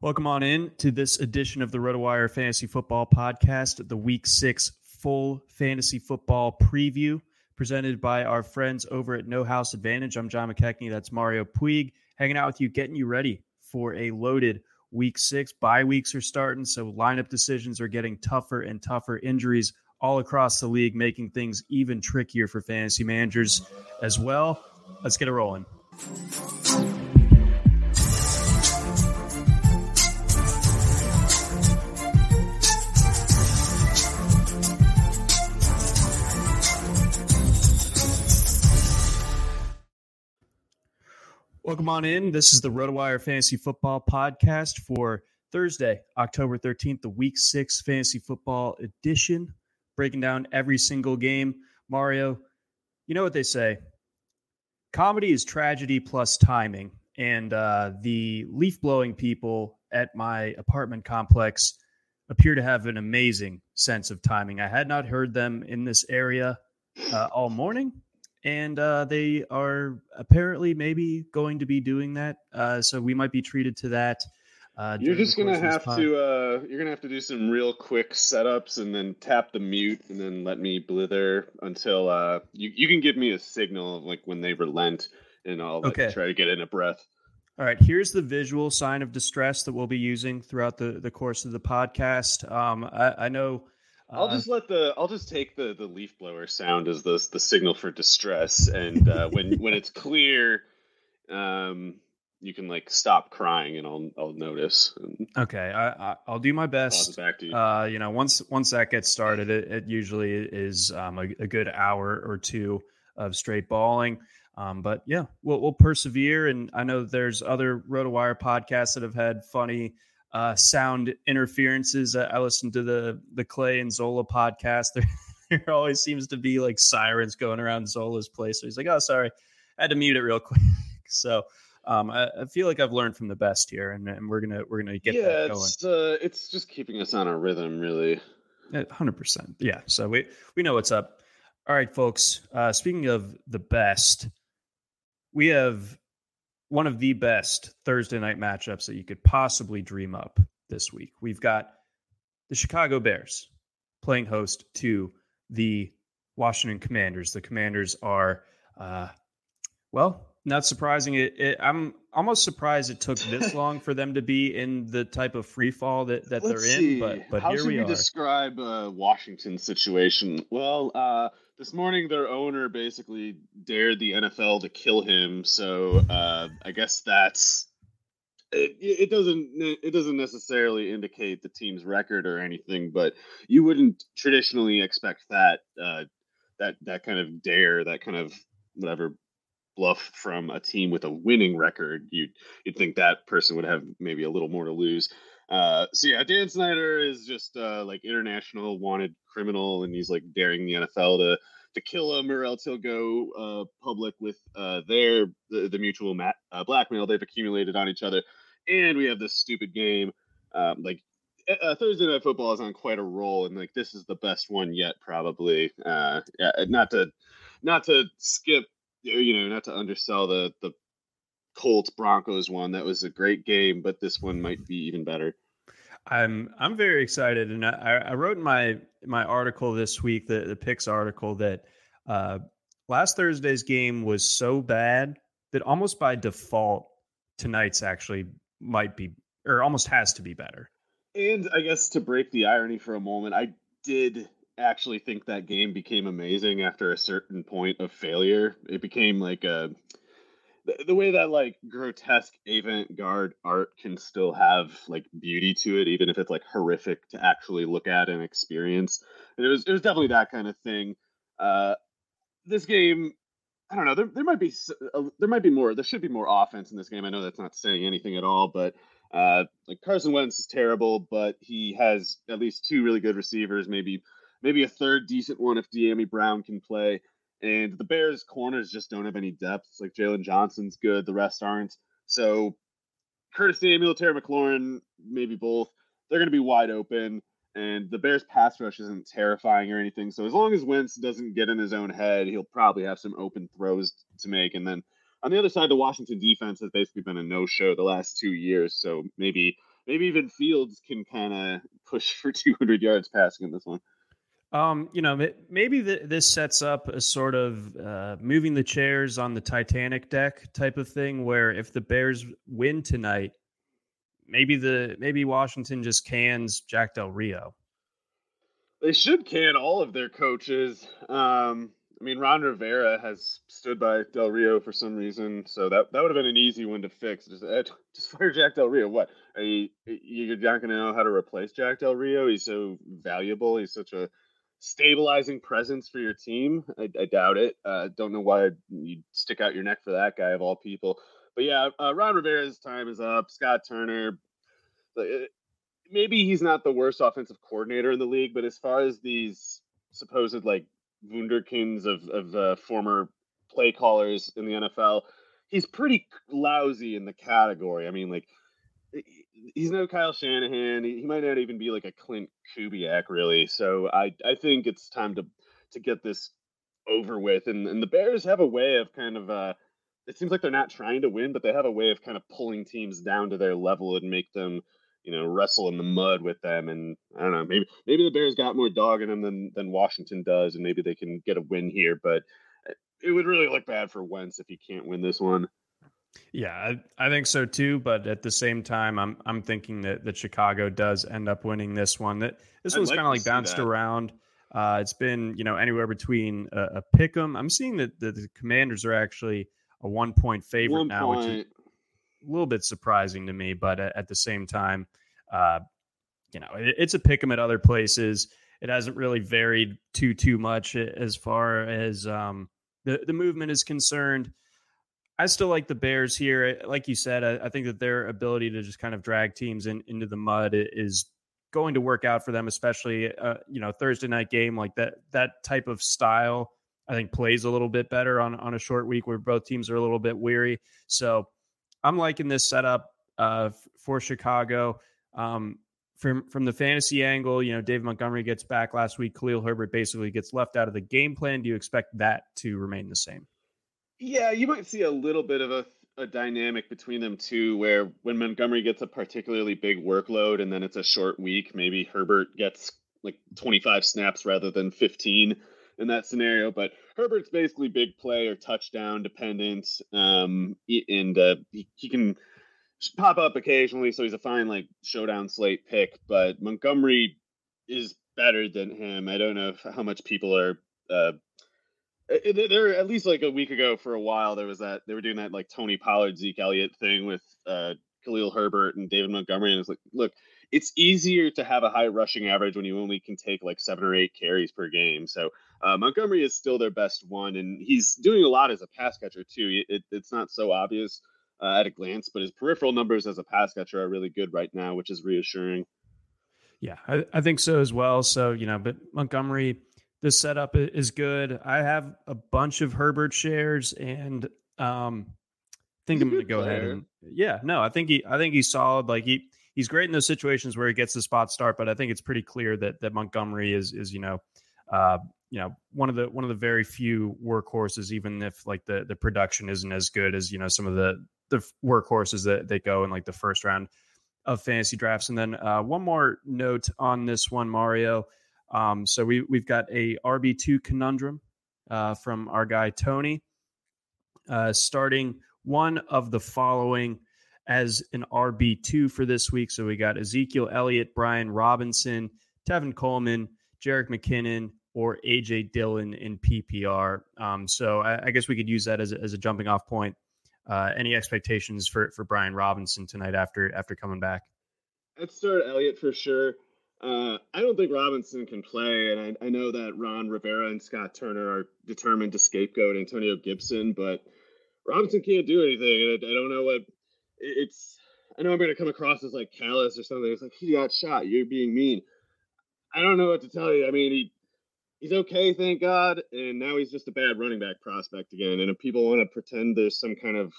Welcome on in to this edition of the RotoWire Fantasy Football Podcast, the Week 6 full fantasy football preview presented by our friends over at No House Advantage. I'm John McKechnie. That's Mario Puig hanging out with you, getting you ready for a loaded Week 6. Bye weeks are starting, so lineup decisions are getting tougher and tougher. Injuries all across the league, making things even trickier for fantasy managers as well. Let's get it rolling. Welcome on in. This is the RotoWire Fantasy Football Podcast for Thursday, October 13th, the Week 6 Fantasy Football Edition. Breaking down every single game. Mario, you know what they say. Comedy is tragedy plus timing, and the leaf-blowing people at my apartment complex appear to have an amazing sense of timing. I had not heard them in this area all morning, and they are apparently maybe going to be doing that, so we might be treated to that. You're gonna have to do some real quick setups and then tap the mute and then let me blither until you can give me a signal of like when they relent, and I'll try to get in a breath. All right, here's the visual sign of distress that we'll be using throughout the course of the podcast. I know. I'll just take the leaf blower sound as the signal for distress, and when it's clear. You can like stop crying, and I'll notice. Okay, I'll do my best. I'll back to you. Once that gets started, it usually is a good hour or two of straight bawling. But yeah, we'll persevere. And I know there's other RotoWire podcasts that have had funny sound interferences. I listened to the Clay and Zola podcast. There always seems to be like sirens going around Zola's place. So he's like, "Oh, sorry, I had to mute it real quick." So. I feel like I've learned from the best here, and we're gonna get that going. It's just keeping us on our rhythm, really. 100%. Yeah. So we know what's up. All right, folks. Speaking of the best, we have one of the best Thursday night matchups that you could possibly dream up this week. We've got the Chicago Bears playing host to the Washington Commanders. The Commanders are not surprising. I'm almost surprised it took this long for them to be in the type of free fall that they're in. But here we are. How should we describe Washington's situation? Well, this morning their owner basically dared the NFL to kill him. So I guess that's it. It doesn't necessarily indicate the team's record or anything, but you wouldn't traditionally expect that kind of dare, that kind of whatever. Bluff from a team with a winning record. You'd think that person would have maybe a little more to lose. So yeah, Dan Snyder is just like international wanted criminal, and he's like daring the NFL to kill him, or else he'll go public with the mutual blackmail they've accumulated on each other. And we have this stupid game. Thursday Night Football is on quite a roll, and like this is the best one yet, probably. Not to undersell the Colts Broncos one. That was a great game, but this one might be even better. I'm very excited, and I wrote in my article this week, the picks article, that last Thursday's game was so bad that almost by default tonight's actually might be or almost has to be better. And I guess to break the irony for a moment, I did actually think that game became amazing after a certain point of failure. It became like the way that like grotesque avant-garde art can still have like beauty to it, even if it's like horrific to actually look at and experience. And it was definitely that kind of thing. This game, I don't know. There might be more. There should be more offense in this game. I know that's not saying anything at all, but like Carson Wentz is terrible, but he has at least two really good receivers. Maybe a third decent one if De'Ami Brown can play. And the Bears' corners just don't have any depth. It's like Jalen Johnson's good, the rest aren't. So Curtis Samuel, Terry McLaurin, maybe both, they're going to be wide open. And the Bears' pass rush isn't terrifying or anything. So as long as Wentz doesn't get in his own head, he'll probably have some open throws to make. And then on the other side, the Washington defense has basically been a no-show the last 2 years. So maybe even Fields can kind of push for 200 yards passing in this one. This sets up a sort of moving the chairs on the Titanic deck type of thing, where if the Bears win tonight, maybe Washington just cans Jack Del Rio. They should can all of their coaches. Ron Rivera has stood by Del Rio for some reason, so that would have been an easy one to fix. Just fire Jack Del Rio. What? You're not going to know how to replace Jack Del Rio? He's so valuable. He's such a stabilizing presence for your team. I doubt it. Don't know why you'd stick out your neck for that guy of all people. But yeah, Ron Rivera's time is up. Scott Turner, maybe he's not the worst offensive coordinator in the league, but as far as these supposed like wunderkinds of former play callers in the NFL, he's pretty lousy in the category. I mean, like, he's no Kyle Shanahan. He might not even be like a Clint Kubiak, really. So I think it's time to get this over with. And the Bears have a way of kind of it seems like they're not trying to win, but they have a way of kind of pulling teams down to their level and make them, wrestle in the mud with them. And I don't know, maybe the Bears got more dog in them than Washington does, and maybe they can get a win here. But it would really look bad for Wentz if he can't win this one. Yeah, I think so too. But at the same time, I'm thinking that Chicago does end up winning this one. This one's kind of like bounced around. It's been anywhere between a pick'em. I'm seeing that the Commanders are actually a 1-point favorite now, which is a little bit surprising to me. But at the same time, it's a pick'em at other places. It hasn't really varied too much as far as the movement is concerned. I still like the Bears here. Like you said, I think that their ability to just kind of drag teams into the mud is going to work out for them, especially, Thursday night game like that. That type of style, I think, plays a little bit better on a short week where both teams are a little bit weary. So I'm liking this setup for Chicago. From the fantasy angle, Dave Montgomery gets back last week. Khalil Herbert basically gets left out of the game plan. Do you expect that to remain the same? Yeah, you might see a little bit of a dynamic between them two, where when Montgomery gets a particularly big workload and then it's a short week, maybe Herbert gets like 25 snaps rather than 15 in that scenario. But Herbert's basically big play or touchdown dependent, and he can pop up occasionally, so he's a fine like showdown slate pick. But Montgomery is better than him. I don't know how much people are. There, at least like a week ago, for a while, there was that they were doing that like Tony Pollard, Zeke Elliott thing with Khalil Herbert and David Montgomery, and it's like, look, it's easier to have a high rushing average when you only can take like 7 or 8 carries per game. So Montgomery is still their best one, and he's doing a lot as a pass catcher too. It's not so obvious at a glance, but his peripheral numbers as a pass catcher are really good right now, which is reassuring. Yeah, I think so as well. So but Montgomery, this setup is good. I have a bunch of Herbert shares, and think I'm going to go ahead and I think he's solid. Like he's great in those situations where he gets the spot start, but I think it's pretty clear that Montgomery is one of the very few workhorses, even if like the production isn't as good as some of the workhorses that they go in like the first round of fantasy drafts. And then one more note on this one, Mario. So we've got a RB2 conundrum from our guy Tony, starting one of the following as an RB2 for this week. So we got Ezekiel Elliott, Brian Robinson, Tevin Coleman, Jerick McKinnon, or A.J. Dillon in PPR. So I guess we could use that as a jumping off point. Any expectations for Brian Robinson tonight after coming back? I'd start Elliott for sure. I don't think Robinson can play, and I know that Ron Rivera and Scott Turner are determined to scapegoat Antonio Gibson, but Robinson can't do anything, and I don't know what it's. I know I'm going to come across as like callous or something. It's like he got shot. You're being mean. I don't know what to tell you. I mean, he's okay, thank God, and now he's just a bad running back prospect again. And if people want to pretend there's some kind of,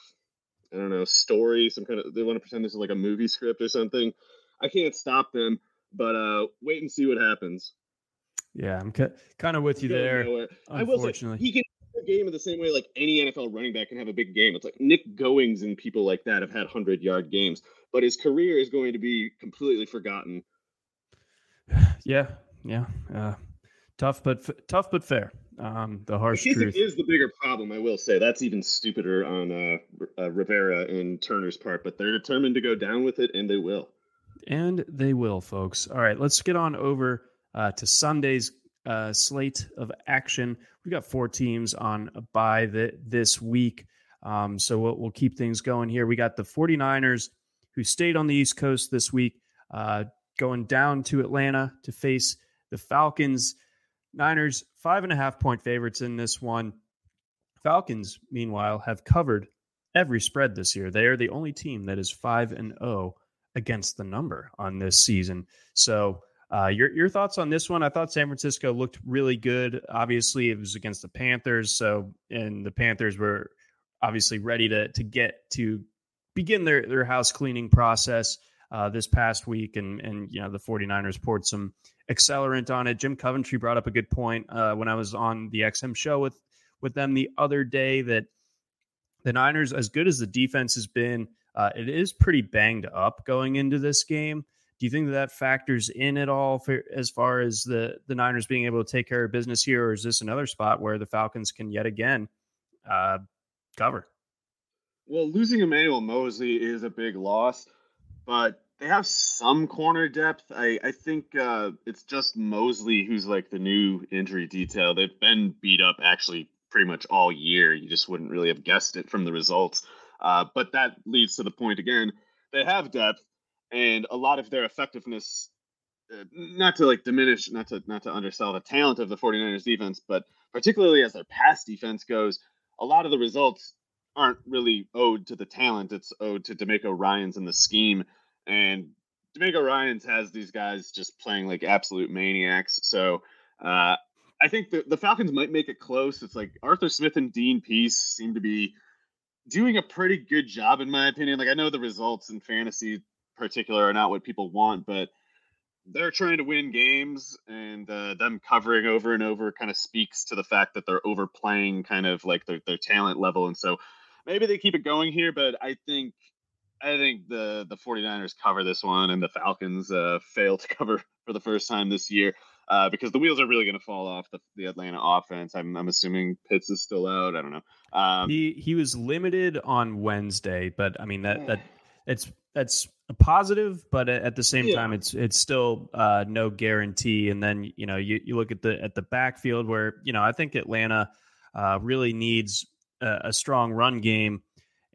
I don't know, story, they want to pretend this is like a movie script or something, I can't stop them. But wait and see what happens. Yeah, I'm kind of with you there. I will say, he can have a game in the same way like any NFL running back can have a big game. It's like Nick Goings and people like that have had 100-yard games. But his career is going to be completely forgotten. Yeah. Tough but fair. The harsh truth is the bigger problem, I will say. That's even stupider on Rivera and Turner's part. But they're determined to go down with it, and they will. And they will, folks. All right, let's get on over to Sunday's slate of action. We've got four teams on a bye this week, so we'll keep things going here. We got the 49ers, who stayed on the East Coast this week, going down to Atlanta to face the Falcons. Niners, 5.5-point favorites in this one. Falcons, meanwhile, have covered every spread this year. They are the only team that is 5-0. Against the number on this season. So your thoughts on this one? I thought San Francisco looked really good. Obviously, it was against the Panthers. And the Panthers were obviously ready to begin their house cleaning process this past week. And the 49ers poured some accelerant on it. Jim Coventry brought up a good point when I was on the XM show with them the other day, that the Niners, as good as the defense has been, it is pretty banged up going into this game. Do you think that factors in at all as far as the Niners being able to take care of business here, or is this another spot where the Falcons can yet again cover? Well, losing Emmanuel Mosley is a big loss, but they have some corner depth. I think it's just Mosley who's like the new injury detail. They've been beat up actually pretty much all year. You just wouldn't really have guessed it from the results. But that leads to the point again, they have depth, and a lot of their effectiveness, not to undersell the talent of the 49ers defense, but particularly as their pass defense goes, a lot of the results aren't really owed to the talent. It's owed to DeMeco Ryans and the scheme, and DeMeco Ryans has these guys just playing like absolute maniacs. So, I think the Falcons might make it close. It's like Arthur Smith and Dean Peace seem to be doing a pretty good job, in my opinion. Like, I know the results in fantasy in particular are not what people want, but they're trying to win games, and them covering over and over kind of speaks to the fact that they're overplaying kind of like their talent level. And so maybe they keep it going here, but I think the 49ers cover this one, and the Falcons fail to cover for the first time this year because the wheels are really going to fall off the Atlanta offense. I'm assuming Pitts is still out. I don't know. He was limited on Wednesday, but I mean that's a positive, but at the same time, it's still no guarantee. And then you look at the backfield where I think Atlanta really needs a strong run game.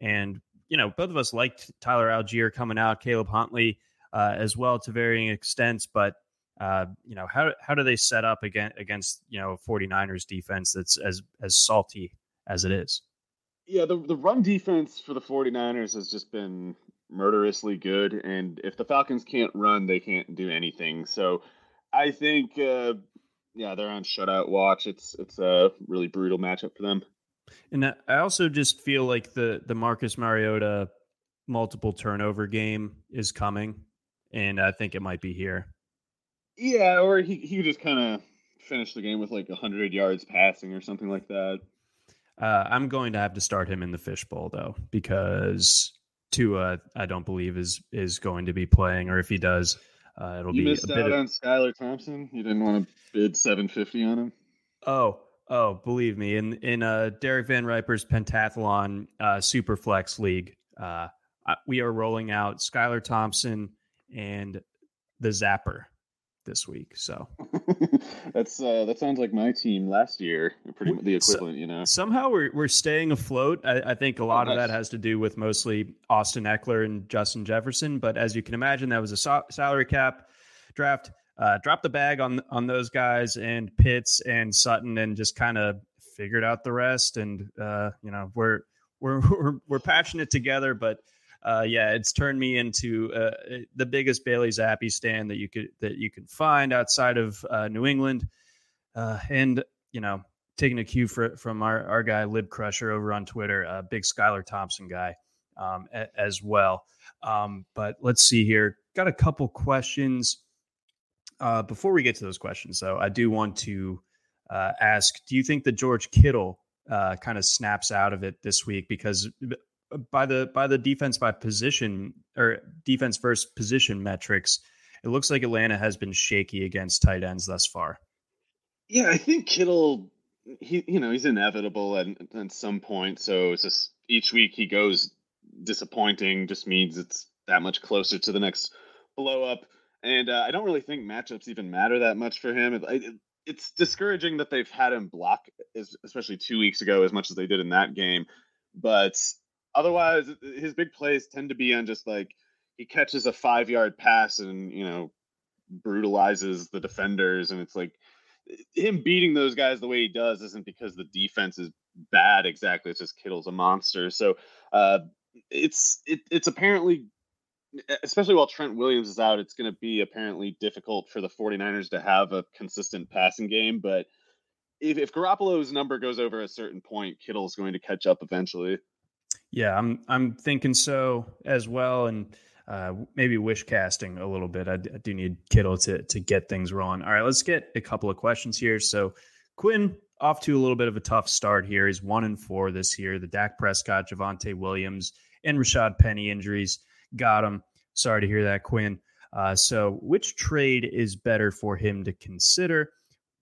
And both of us liked Tyler Algier coming out, Caleb Huntley as well to varying extents. But, how do they set up against 49ers defense that's as salty as it is? Yeah, the run defense for the 49ers has just been murderously good. And if the Falcons can't run, they can't do anything. So I think, they're on shutout watch. It's a really brutal matchup for them. And I also just feel like the Marcus Mariota multiple turnover game is coming, and I think it might be here. Yeah, or he just kind of finish the game with like 100 yards passing or something like that. I'm going to have to start him in the fishbowl, though, because Tua, I don't believe, is going to be playing, or if he does, it'll be a bit. You missed out on Skylar Thompson? You didn't want to bid $750 on him? Oh, believe me, in Derek Van Riper's pentathlon Superflex League, we are rolling out Skylar Thompson and the Zapper this week. So that sounds like my team last year, pretty much the equivalent, you know. Somehow we're staying afloat. I think a lot of that has to do with mostly Austin Eckler and Justin Jefferson, but as you can imagine, that was a salary cap draft. Dropped the bag on those guys and Pitts and Sutton, and just kind of figured out the rest. And you know, we're patching it together, but yeah, it's turned me into the biggest Bailey Zappe stand that you can find outside of New England. And you know, taking a cue from our guy Lib Crusher over on Twitter, a big Skylar Thompson guy as well. But let's see here. Got a couple questions. Before we get to those questions, though, I do want to ask, do you think that George Kittle kind of snaps out of it this week? Because by the defense by position or defense versus position metrics, it looks like Atlanta has been shaky against tight ends thus far. Yeah, I think Kittle, he's inevitable at some point. So it's just each week he goes disappointing just means it's that much closer to the next blow up. And I don't really think matchups even matter that much for him. It's discouraging that they've had him block, especially 2 weeks ago, as much as they did in that game. But otherwise, his big plays tend to be on just like he catches a 5-yard pass and, you know, brutalizes the defenders. And it's like him beating those guys the way he does isn't because the defense is bad exactly. It's just Kittle's a monster. So it's apparently, especially while Trent Williams is out, it's going to be apparently difficult for the 49ers to have a consistent passing game. But if Garoppolo's number goes over a certain point, Kittle's going to catch up eventually. Yeah, I'm thinking so as well. And maybe wish casting a little bit. I do need Kittle to get things rolling. All right, let's get a couple of questions here. So Quinn off to a little bit of a tough start here. He's 1-4 this year. The Dak Prescott, Javonte Williams, and Rashad Penny injuries got him. Sorry to hear that, Quinn. So which trade is better for him to consider?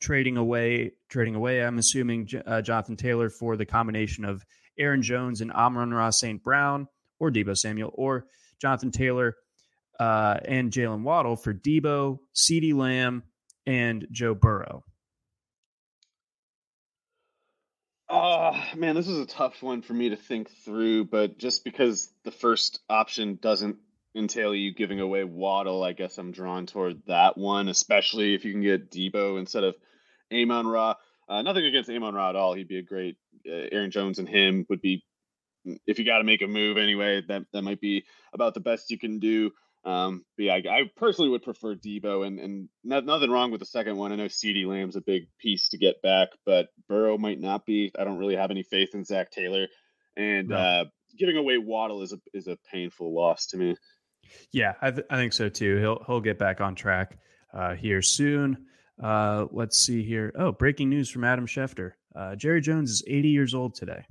Trading away, I'm assuming Jonathan Taylor for the combination of Aaron Jones and Amon-Ra St. Brown or Deebo Samuel, or Jonathan Taylor and Jalen Waddle for Deebo, CeeDee Lamb, and Joe Burrow. Man, this is a tough one for me to think through, but just because the first option doesn't entail you giving away Waddle, I guess I'm drawn toward that one, especially if you can get Deebo instead of Amon-Ra. Nothing against Amon-Ra at all. He'd be a great Aaron Jones, and him would be, if you got to make a move anyway, that might be about the best you can do. But yeah, I personally would prefer Deebo, and nothing wrong with the second one. I know CeeDee Lamb's a big piece to get back, but Burrow might not be. I don't really have any faith in Zach Taylor, and no. Giving away Waddle is a painful loss to me. Yeah, I think so too. He'll get back on track here soon. Let's see here. Oh, breaking news from Adam Schefter. Jerry Jones is 80 years old today.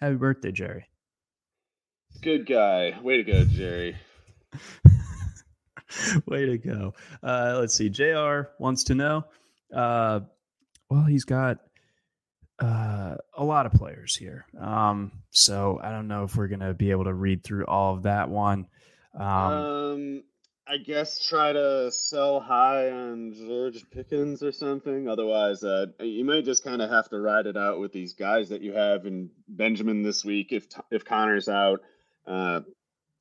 Happy birthday, Jerry. Good guy. Way to go, Jerry. Way to go. Let's see. JR wants to know. Well, he's got a lot of players here. So I don't know if we're going to be able to read through all of that one. I guess try to sell high on George Pickens or something. Otherwise, you might just kind of have to ride it out with these guys that you have in Benjamin this week. If Connor's out,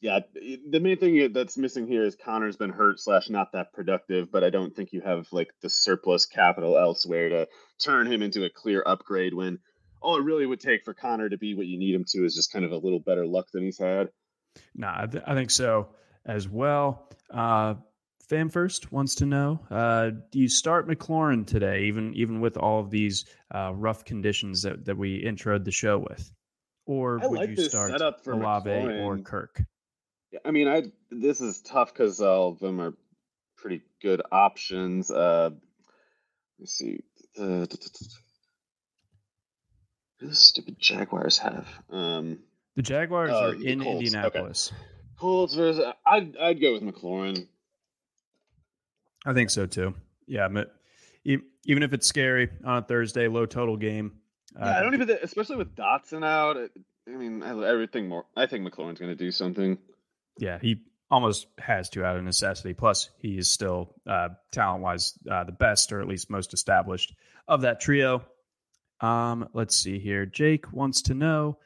yeah, the main thing that's missing here is Connor's been hurt / not that productive, but I don't think you have like the surplus capital elsewhere to turn him into a clear upgrade when all it really would take for Connor to be what you need him to is just kind of a little better luck than he's had. Nah, I think so as well. FanFirst wants to know, do you start McLaurin today, even with all of these rough conditions that we introed the show with? Or would you start Olave or Kirk? I mean, this is tough because all of them are pretty good options. Let's see. Who the stupid Jaguars have? The Jaguars are in Colts. Indianapolis. Okay. Colts versus. I'd go with McLaurin. I think so too. Yeah, even if it's scary on a Thursday, low total game. Yeah, I don't even. Especially with Dotson out. I mean, I think McLaurin's going to do something. Yeah, he almost has to out of necessity. Plus, he is still talent-wise the best, or at least most established of that trio. Let's see here. Jake wants to know,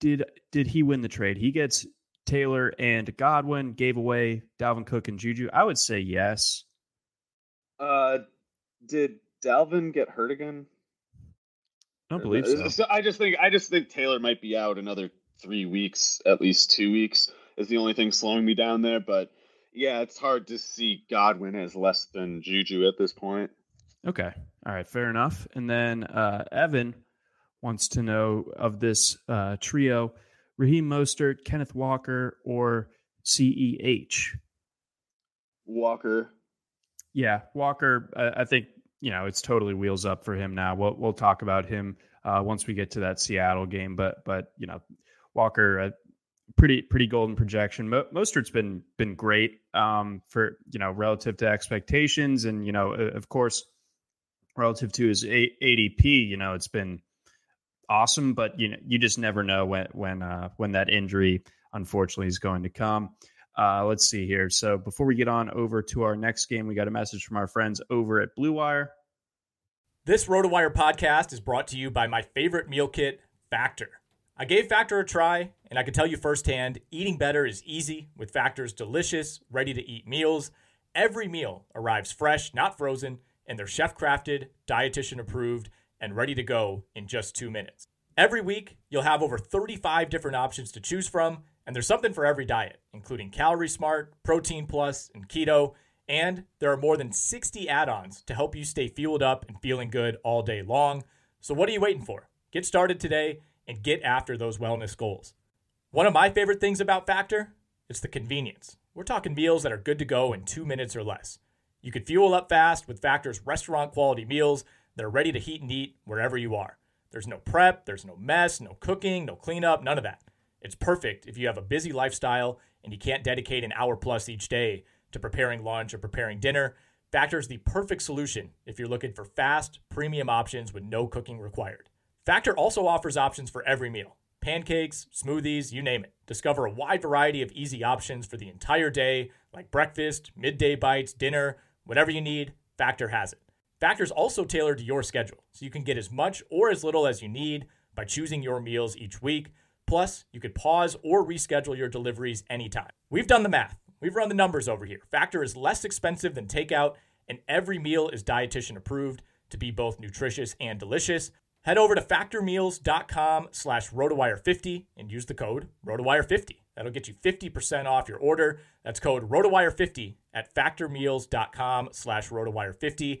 did he win the trade? He gets Taylor and Godwin, gave away Dalvin Cook and Juju. I would say yes. Did Dalvin get hurt again? I don't believe so. I just think Taylor might be out another 3 weeks, at least 2 weeks is the only thing slowing me down there. But yeah, it's hard to see Godwin as less than Juju at this point. Okay. All right. Fair enough. And then Evan wants to know of this trio, Raheem Mostert, Kenneth Walker, or CEH. Walker. Yeah. Walker. I think, you know, it's totally wheels up for him now. We'll talk about him once we get to that Seattle game, but you know, Walker, a pretty golden projection. Mostert's been great for, you know, relative to expectations, and, you know, of course, relative to his ADP, you know, it's been awesome. But, you know, you just never know when that injury, unfortunately, is going to come. Let's see here. So before we get on over to our next game, we got a message from our friends over at Blue Wire. This RotoWire podcast is brought to you by my favorite meal kit, Factor. I gave Factor a try, and I can tell you firsthand, eating better is easy with Factor's delicious, ready-to-eat meals. Every meal arrives fresh, not frozen, and they're chef-crafted, dietitian-approved, and ready to go in just 2 minutes. Every week, you'll have over 35 different options to choose from, and there's something for every diet, including Calorie Smart, Protein Plus, and Keto. And there are more than 60 add-ons to help you stay fueled up and feeling good all day long. So what are you waiting for? Get started today and get after those wellness goals. One of my favorite things about Factor is the convenience. We're talking meals that are good to go in 2 minutes or less. You can fuel up fast with Factor's restaurant-quality meals that are ready to heat and eat wherever you are. There's no prep, there's no mess, no cooking, no cleanup, none of that. It's perfect if you have a busy lifestyle and you can't dedicate an hour plus each day to preparing lunch or preparing dinner. Factor is the perfect solution if you're looking for fast, premium options with no cooking required. Factor also offers options for every meal. Pancakes, smoothies, you name it. Discover a wide variety of easy options for the entire day, like breakfast, midday bites, dinner, whatever you need, Factor has it. Factor is also tailored to your schedule, so you can get as much or as little as you need by choosing your meals each week. Plus, you could pause or reschedule your deliveries anytime. We've done the math. We've run the numbers over here. Factor is less expensive than takeout, and every meal is dietitian approved to be both nutritious and delicious. Head over to factormeals.com/RotoWire50 and use the code RotoWire50. That'll get you 50% off your order. That's code RotoWire50 at factormeals.com/RotoWire50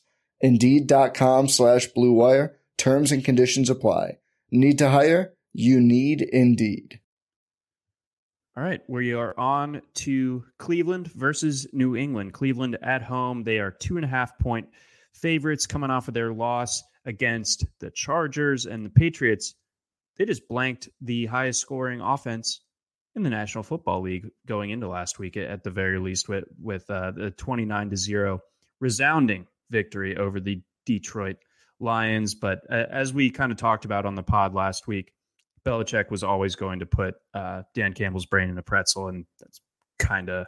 Indeed.com/Blue Wire. Terms and conditions apply. Need to hire? You need Indeed. All right, we are on to Cleveland versus New England. Cleveland at home. They are 2.5-point favorites coming off of their loss against the Chargers and the Patriots. They just blanked the highest scoring offense in the National Football League going into last week, at the very least, with the 29-0 resounding victory over the Detroit Lions. But as we kind of talked about on the pod last week, Belichick was always going to put Dan Campbell's brain in a pretzel, and that's kind of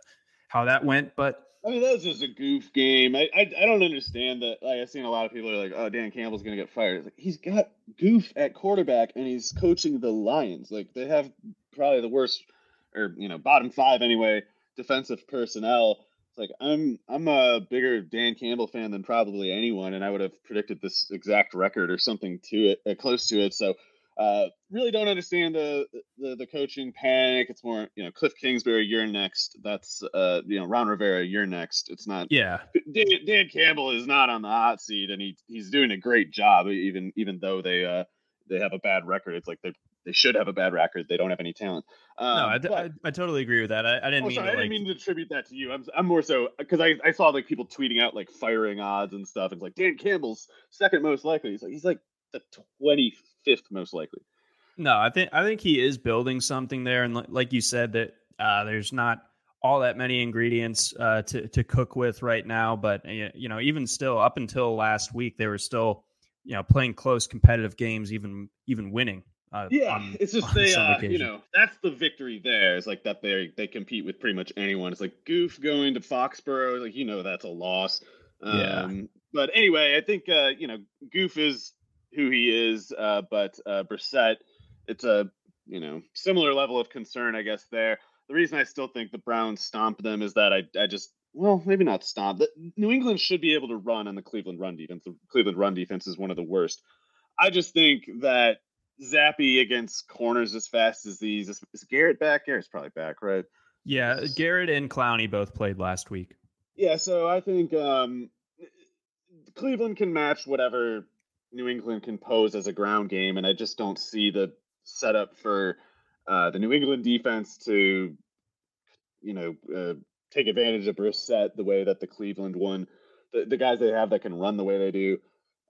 how that went. But I mean, that was just a goof game. I don't understand that. Like, I've seen a lot of people are like, "Oh, Dan Campbell's going to get fired." It's like, he's got goof at quarterback, and he's coaching the Lions. Like, they have probably the worst, or, you know, bottom 5 anyway, defensive personnel It's like I'm a bigger Dan Campbell fan than probably anyone, and I would have predicted this exact record or something to it, close to it. So really don't understand the coaching panic. It's more, you know, Cliff Kingsbury, you're next. That's you know, Ron Rivera, you're next. It's not. Yeah. Dan Campbell is not on the hot seat, and he's doing a great job. Even though they have a bad record, it's like they should have a bad record. They don't have any talent. I totally agree with that. I didn't mean to attribute that to you. I'm more so because I saw like people tweeting out like firing odds and stuff. It's like Dan Campbell's second most likely. He's like the 25th most likely. No, I think he is building something there, and like you said, that there's not all that many ingredients to cook with right now. But you know, even still, up until last week, they were still, you know, playing close competitive games, even winning. It's just they, you know, that's the victory there. It's like that they compete with pretty much anyone. It's like Goof going to Foxborough, like, you know, that's a loss. But anyway, I think, you know, Goof is who he is, but Brissett, it's a, you know, similar level of concern, I guess, there. The reason I still think the Browns stomp them is that maybe not stomp, but New England should be able to run on the Cleveland run defense. The Cleveland run defense is one of the worst. I just think that Zappy against corners as fast as these. Is Garrett back? Garrett's probably back, right? Yeah, Garrett and Clowney both played last week. Yeah, so I think Cleveland can match whatever New England can pose as a ground game, and I just don't see the setup for the New England defense to, you know, take advantage of Brissett the way that the Cleveland one, the guys they have that can run the way they do.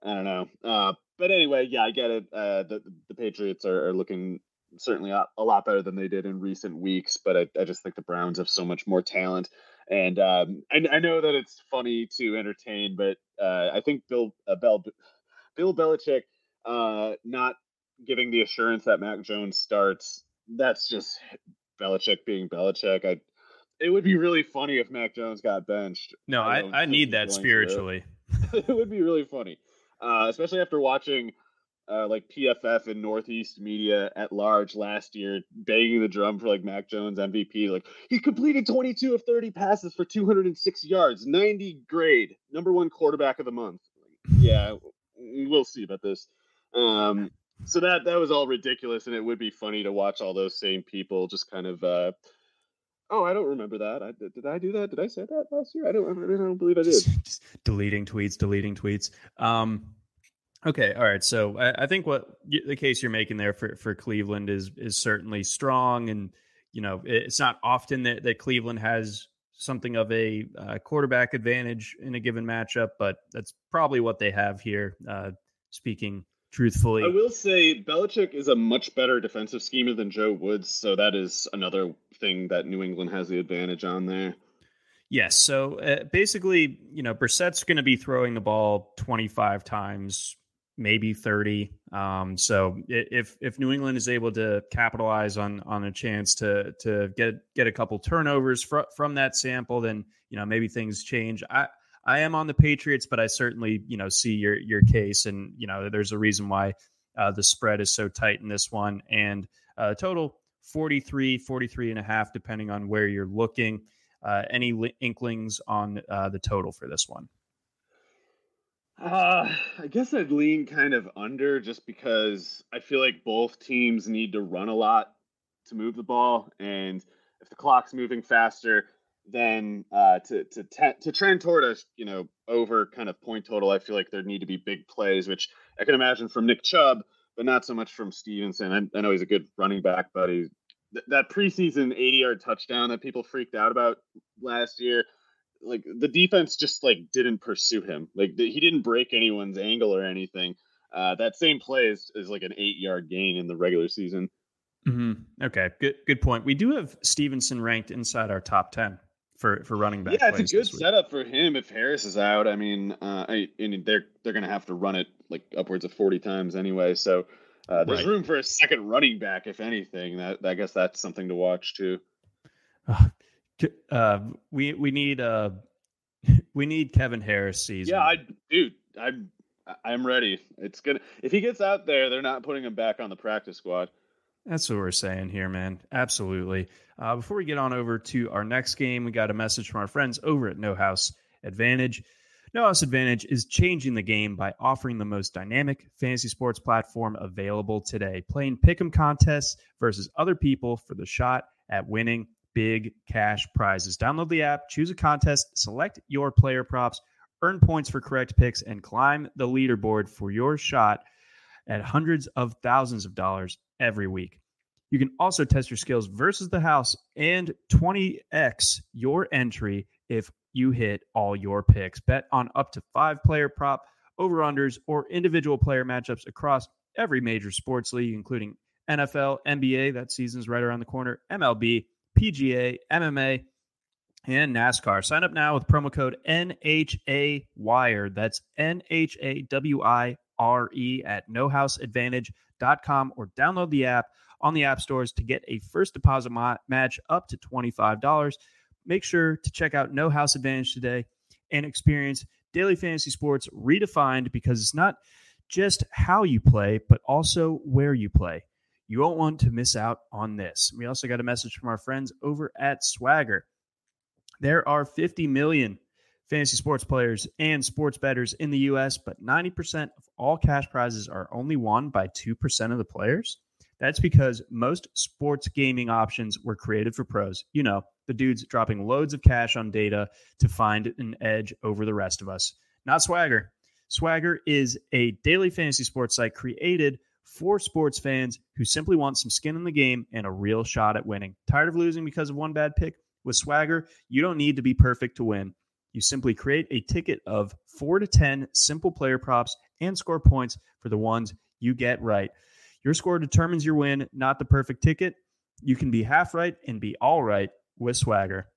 I don't know. But anyway, yeah, I get it. The Patriots are looking certainly a lot better than they did in recent weeks, but I just think the Browns have so much more talent. And I know that it's funny to entertain, but I think Bill Belichick not giving the assurance that Mac Jones starts, that's just Belichick being Belichick. It would be really funny if Mac Jones got benched. No, I need that spiritually. It would be really funny. Especially after watching like PFF and Northeast Media at large last year, banging the drum for like Mac Jones MVP. Like he completed 22 of 30 passes for 206 yards, 90 grade, number one quarterback of the month. Yeah, we'll see about this. So that was all ridiculous, and it would be funny to watch all those same people just kind of. Oh, I don't remember that. Did I do that? Did I say that last year? I don't believe I did. Just deleting tweets. Okay. All right. So I think the case you're making there for Cleveland is certainly strong. And, you know, it's not often that Cleveland has something of a quarterback advantage in a given matchup, but that's probably what they have here. Speaking truthfully, I will say Belichick is a much better defensive schemer than Joe Woods, so that is another thing that New England has the advantage on there. Yes, so basically, you know, Brissett's going to be throwing the ball 25 times, maybe 30. So if New England is able to capitalize on a chance to get a couple turnovers from that sample, then, you know, maybe things change. I am on the Patriots, but I certainly, you know, see your case, and, you know, there's a reason why the spread is so tight in this one, and total 43.5, depending on where you're looking. Any inklings on the total for this one? I guess I'd lean kind of under, just because I feel like both teams need to run a lot to move the ball, and if the clock's moving faster, then to trend toward us, you know, over kind of point total, I feel like there need to be big plays, which I can imagine from Nick Chubb, but not so much from Stevenson. I know he's a good running back, but that preseason 80-yard touchdown that people freaked out about last year, like the defense just like didn't pursue him. Like he didn't break anyone's angle or anything. That same play is like an 8-yard gain in the regular season. Mm-hmm. Okay, good point. We do have Stevenson ranked inside our top 10. For running back, yeah, it's a good setup for him if Harris is out. I mean, they're going to have to run it like upwards of 40 times anyway. So there's room for a second running back, if anything. That I guess that's something to watch too. We need Kevin Harris season. Yeah, I'm ready. It's gonna, if he gets out there, they're not putting him back on the practice squad. That's what we're saying here, man. Absolutely. Before we get on over to our next game, we got a message from our friends over at No House Advantage. No House Advantage is changing the game by offering the most dynamic fantasy sports platform available today, playing pick'em contests versus other people for the shot at winning big cash prizes. Download the app, choose a contest, select your player props, earn points for correct picks, and climb the leaderboard for your shot at hundreds of thousands of dollars every week. You can also test your skills versus the house and 20x your entry if you hit all your picks. Bet on up to 5 player prop over-unders or individual player matchups across every major sports league, including NFL, NBA, that season's right around the corner, MLB, PGA, MMA, and NASCAR. Sign up now with promo code NHAWIRE. That's NHAWIRE at nohouseadvantage.com or download the app on the app stores to get a first deposit match up to $25. Make sure to check out No House Advantage today and experience daily fantasy sports redefined, because it's not just how you play, but also where you play. You won't want to miss out on this. We also got a message from our friends over at Swagger. There are 50 million fantasy sports players and sports bettors in the U.S., but 90% of all cash prizes are only won by 2% of the players. That's because most sports gaming options were created for pros. You know, the dudes dropping loads of cash on data to find an edge over the rest of us. Not Swagger. Swagger is a daily fantasy sports site created for sports fans who simply want some skin in the game and a real shot at winning. Tired of losing because of one bad pick? With Swagger, you don't need to be perfect to win. You simply create a ticket of 4 to 10 simple player props and score points for the ones you get right. Your score determines your win, not the perfect ticket. You can be half right and be all right with Swagger.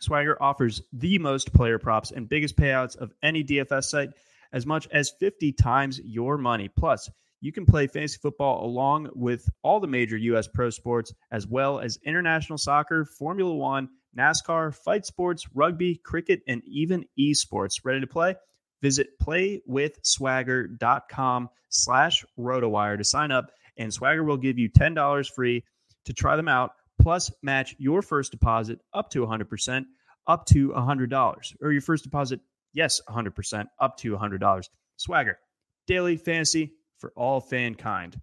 Swagger offers the most player props and biggest payouts of any DFS site, as much as 50 times your money. Plus, you can play fantasy football along with all the major U.S. pro sports, as well as international soccer, Formula One, NASCAR, fight sports, rugby, cricket, and even esports. Ready to play? Visit playwithswagger.com/RotoWire to sign up, and Swagger will give you $10 free to try them out, plus match your first deposit up to 100%, up to $100, or your first deposit, yes, 100%, up to $100. Swagger, daily fantasy for all fankind.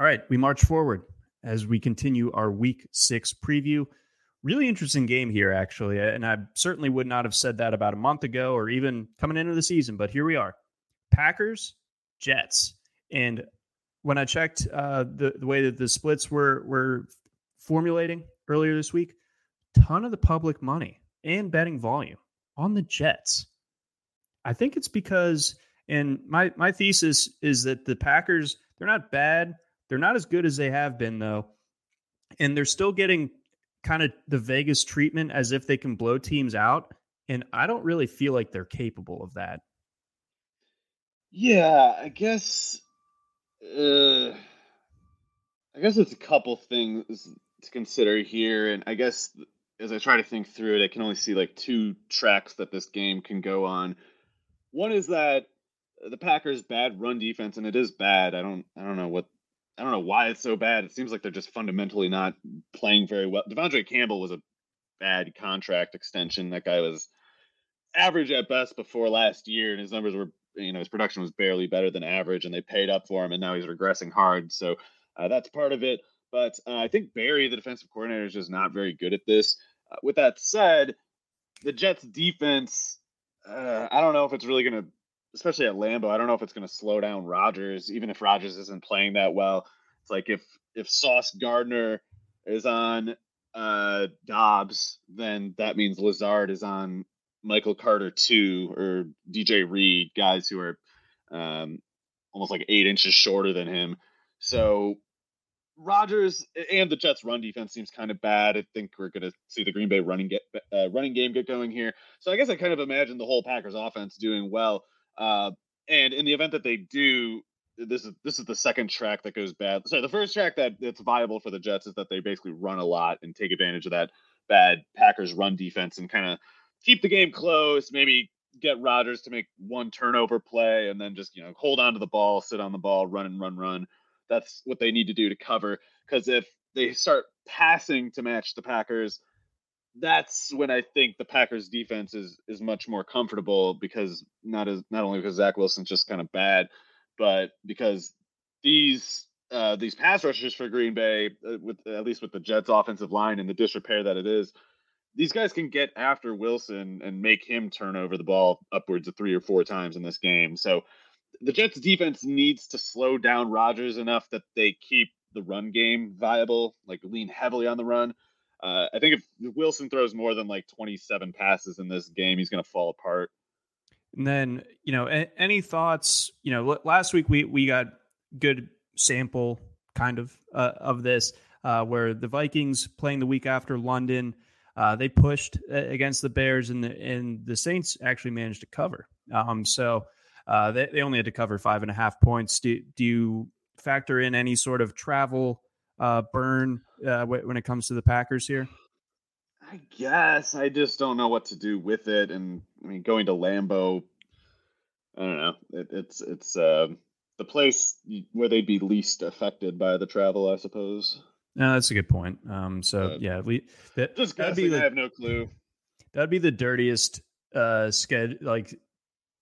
All right, we march forward as we continue our Week 6 preview. Really interesting game here, actually, and I certainly would not have said that about a month ago or even coming into the season, but here we are. Packers, Jets. And when I checked the way that the splits were formulating earlier this week, ton of the public money and betting volume on the Jets. I think it's because... And my thesis is that the Packers, they're not bad. They're not as good as they have been, though. And they're still getting kind of the Vegas treatment as if they can blow teams out. And I don't really feel like they're capable of that. Yeah, I guess it's a couple things to consider here. And I guess as I try to think through it, I can only see like two tracks that this game can go on. One is that the Packers' bad run defense, and it is bad. I don't know why it's so bad. It seems like they're just fundamentally not playing very well. Devondre Campbell was a bad contract extension. That guy was average at best before last year, and his numbers were, his production was barely better than average, and they paid up for him, and now he's regressing hard. So that's part of it. But I think Barry, the defensive coordinator, is just not very good at this. With that said, the Jets' defense, I don't know if it's really going to, especially at Lambeau, I don't know if it's going to slow down Rodgers, even if Rodgers isn't playing that well. It's like if Sauce Gardner is on Dobbs, then that means Lazard is on Michael Carter II or DJ Reed, guys who are almost like 8 inches shorter than him. So Rodgers and the Jets' run defense seems kind of bad. I think we're going to see the Green Bay running game get going here. So I guess I kind of imagine the whole Packers offense doing well. And in the event that they do, this is the second track that goes bad. So the first track that's viable for the Jets is that they basically run a lot and take advantage of that bad Packers run defense and kind of keep the game close, maybe get Rodgers to make one turnover play and then just, hold on to the ball, sit on the ball, run and run. that's what they need to do to cover. Because if they start passing to match the Packers, that's when I think the Packers defense is much more comfortable, because not only because Zach Wilson's just kind of bad, but because these pass rushers for Green Bay, with the Jets offensive line and the disrepair that it is, these guys can get after Wilson and make him turn over the ball upwards of 3 or 4 times in this game. So the Jets defense needs to slow down Rodgers enough that they keep the run game viable, like lean heavily on the run. I think if Wilson throws more than like 27 passes in this game, he's going to fall apart. And then, any thoughts? Last week we got good sample kind of this where the Vikings playing the week after London, they pushed against the Bears and the Saints actually managed to cover. So they only had to cover 5.5 points. Do you factor in any sort of travel burn when it comes to the Packers here? I guess I just don't know what to do with it. And I mean, going to Lambeau, I don't know. It's the place where they'd be least affected by the travel, I suppose. No, that's a good point. I have no clue. That'd be the dirtiest schedule, like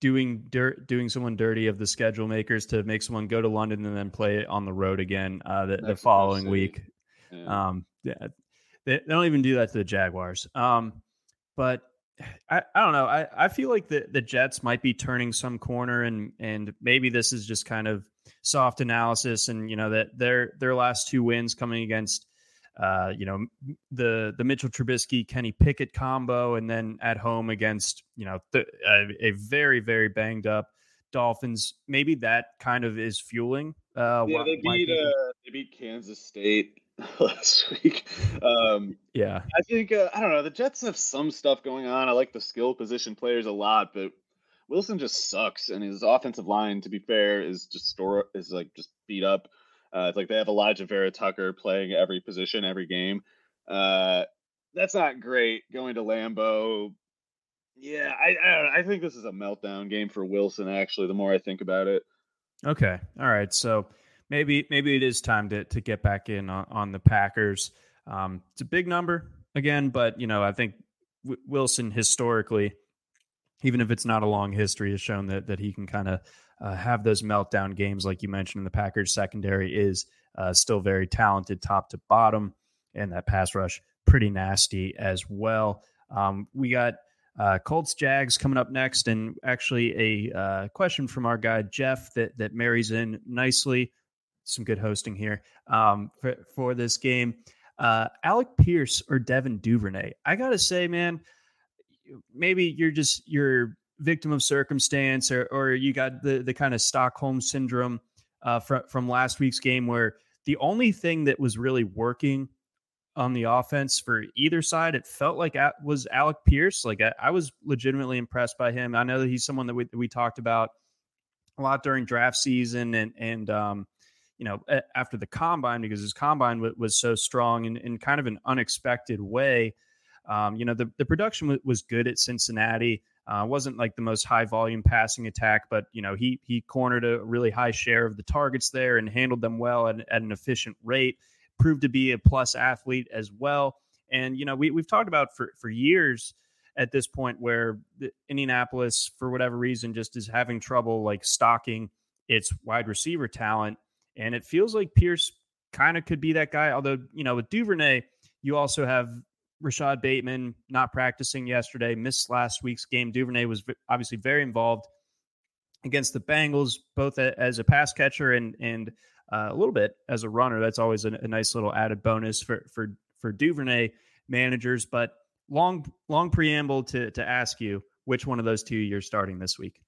doing someone dirty of the schedule makers, to make someone go to London and then play it on the road again the following week. Yeah. They don't even do that to the Jaguars. But I don't know. I feel like the Jets might be turning some corner, and maybe this is just kind of soft analysis, and that their last 2 wins coming against the Mitchell Trubisky, Kenny Pickett combo, and then at home against a very, very banged up Dolphins. Maybe that kind of is fueling. They beat Kansas State last week. I think I don't know. The Jets have some stuff going on. I like the skill position players a lot, but Wilson just sucks, and his offensive line, to be fair, is just beat up. It's like they have Elijah Vera Tucker playing every position, every game. That's not great. Going to Lambeau, yeah, I don't know. I think this is a meltdown game for Wilson, actually, the more I think about it. Okay. All right. So maybe it is time to get back in on the Packers. It's a big number, again, but, I think Wilson historically, even if it's not a long history, has shown that he can kind of have those meltdown games, like you mentioned. And the Packers secondary is still very talented top to bottom, and that pass rush pretty nasty as well. We got Colts Jags coming up next, and actually a question from our guy Jeff that marries in nicely. Some good hosting here for this game. Alec Pierce or Devin Duvernay? I gotta say, man, maybe you're victim of circumstance, or you got the kind of Stockholm syndrome from last week's game, where the only thing that was really working on the offense for either side, it felt like, was Alec Pierce. Like I was legitimately impressed by him. I know that he's someone that we talked about a lot during draft season and after the combine, because his combine was so strong in kind of an unexpected way. The production was good at Cincinnati. Wasn't like the most high volume passing attack, but he cornered a really high share of the targets there and handled them well at an efficient rate. Proved to be a plus athlete as well. And we've talked about for years at this point where Indianapolis, for whatever reason, just is having trouble like stocking its wide receiver talent. And it feels like Pierce kind of could be that guy. Although with Duvernay, you also have Rashad Bateman not practicing yesterday, missed last week's game. Duvernay was obviously very involved against the Bengals, both as a pass catcher and a little bit as a runner. That's always a nice little added bonus for Duvernay managers. But long preamble to ask you which one of those two you're starting this week.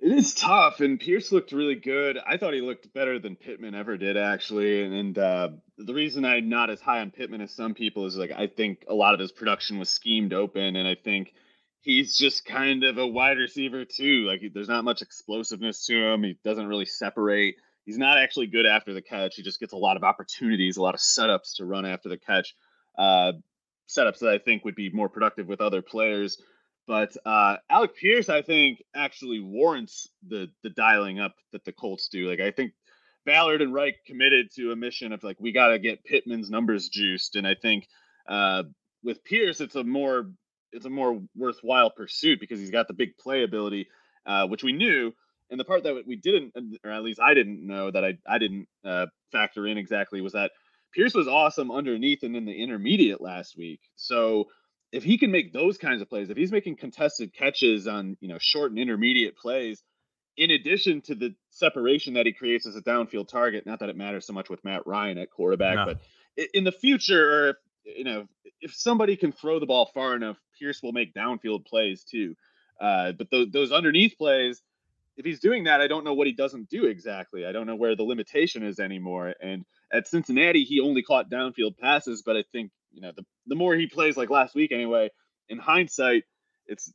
It is tough, and Pierce looked really good. I thought he looked better than Pittman ever did, actually. And the reason I'm not as high on Pittman as some people is, like, I think a lot of his production was schemed open, and I think he's just kind of a wide receiver too. Like, there's not much explosiveness to him. He doesn't really separate. He's not actually good after the catch. He just gets a lot of opportunities, a lot of setups to run after the catch, setups that I think would be more productive with other players. But Alec Pierce, I think, actually warrants the dialing up that the Colts do. Like, I think Ballard and Reich committed to a mission of like, we got to get Pittman's numbers juiced. And I think with Pierce, it's a more worthwhile pursuit because he's got the big play ability, which we knew. And the part that we didn't, or at least I didn't know that I didn't factor in exactly, was that Pierce was awesome underneath and in the intermediate last week. So if he can make those kinds of plays, if he's making contested catches on, short and intermediate plays, in addition to the separation that he creates as a downfield target, not that it matters so much with Matt Ryan at quarterback, no. But in the future, or if somebody can throw the ball far enough, Pierce will make downfield plays too. But those underneath plays, if he's doing that, I don't know what he doesn't do exactly. I don't know where the limitation is anymore. And at Cincinnati, he only caught downfield passes, but I think, the more he plays like last week anyway, in hindsight,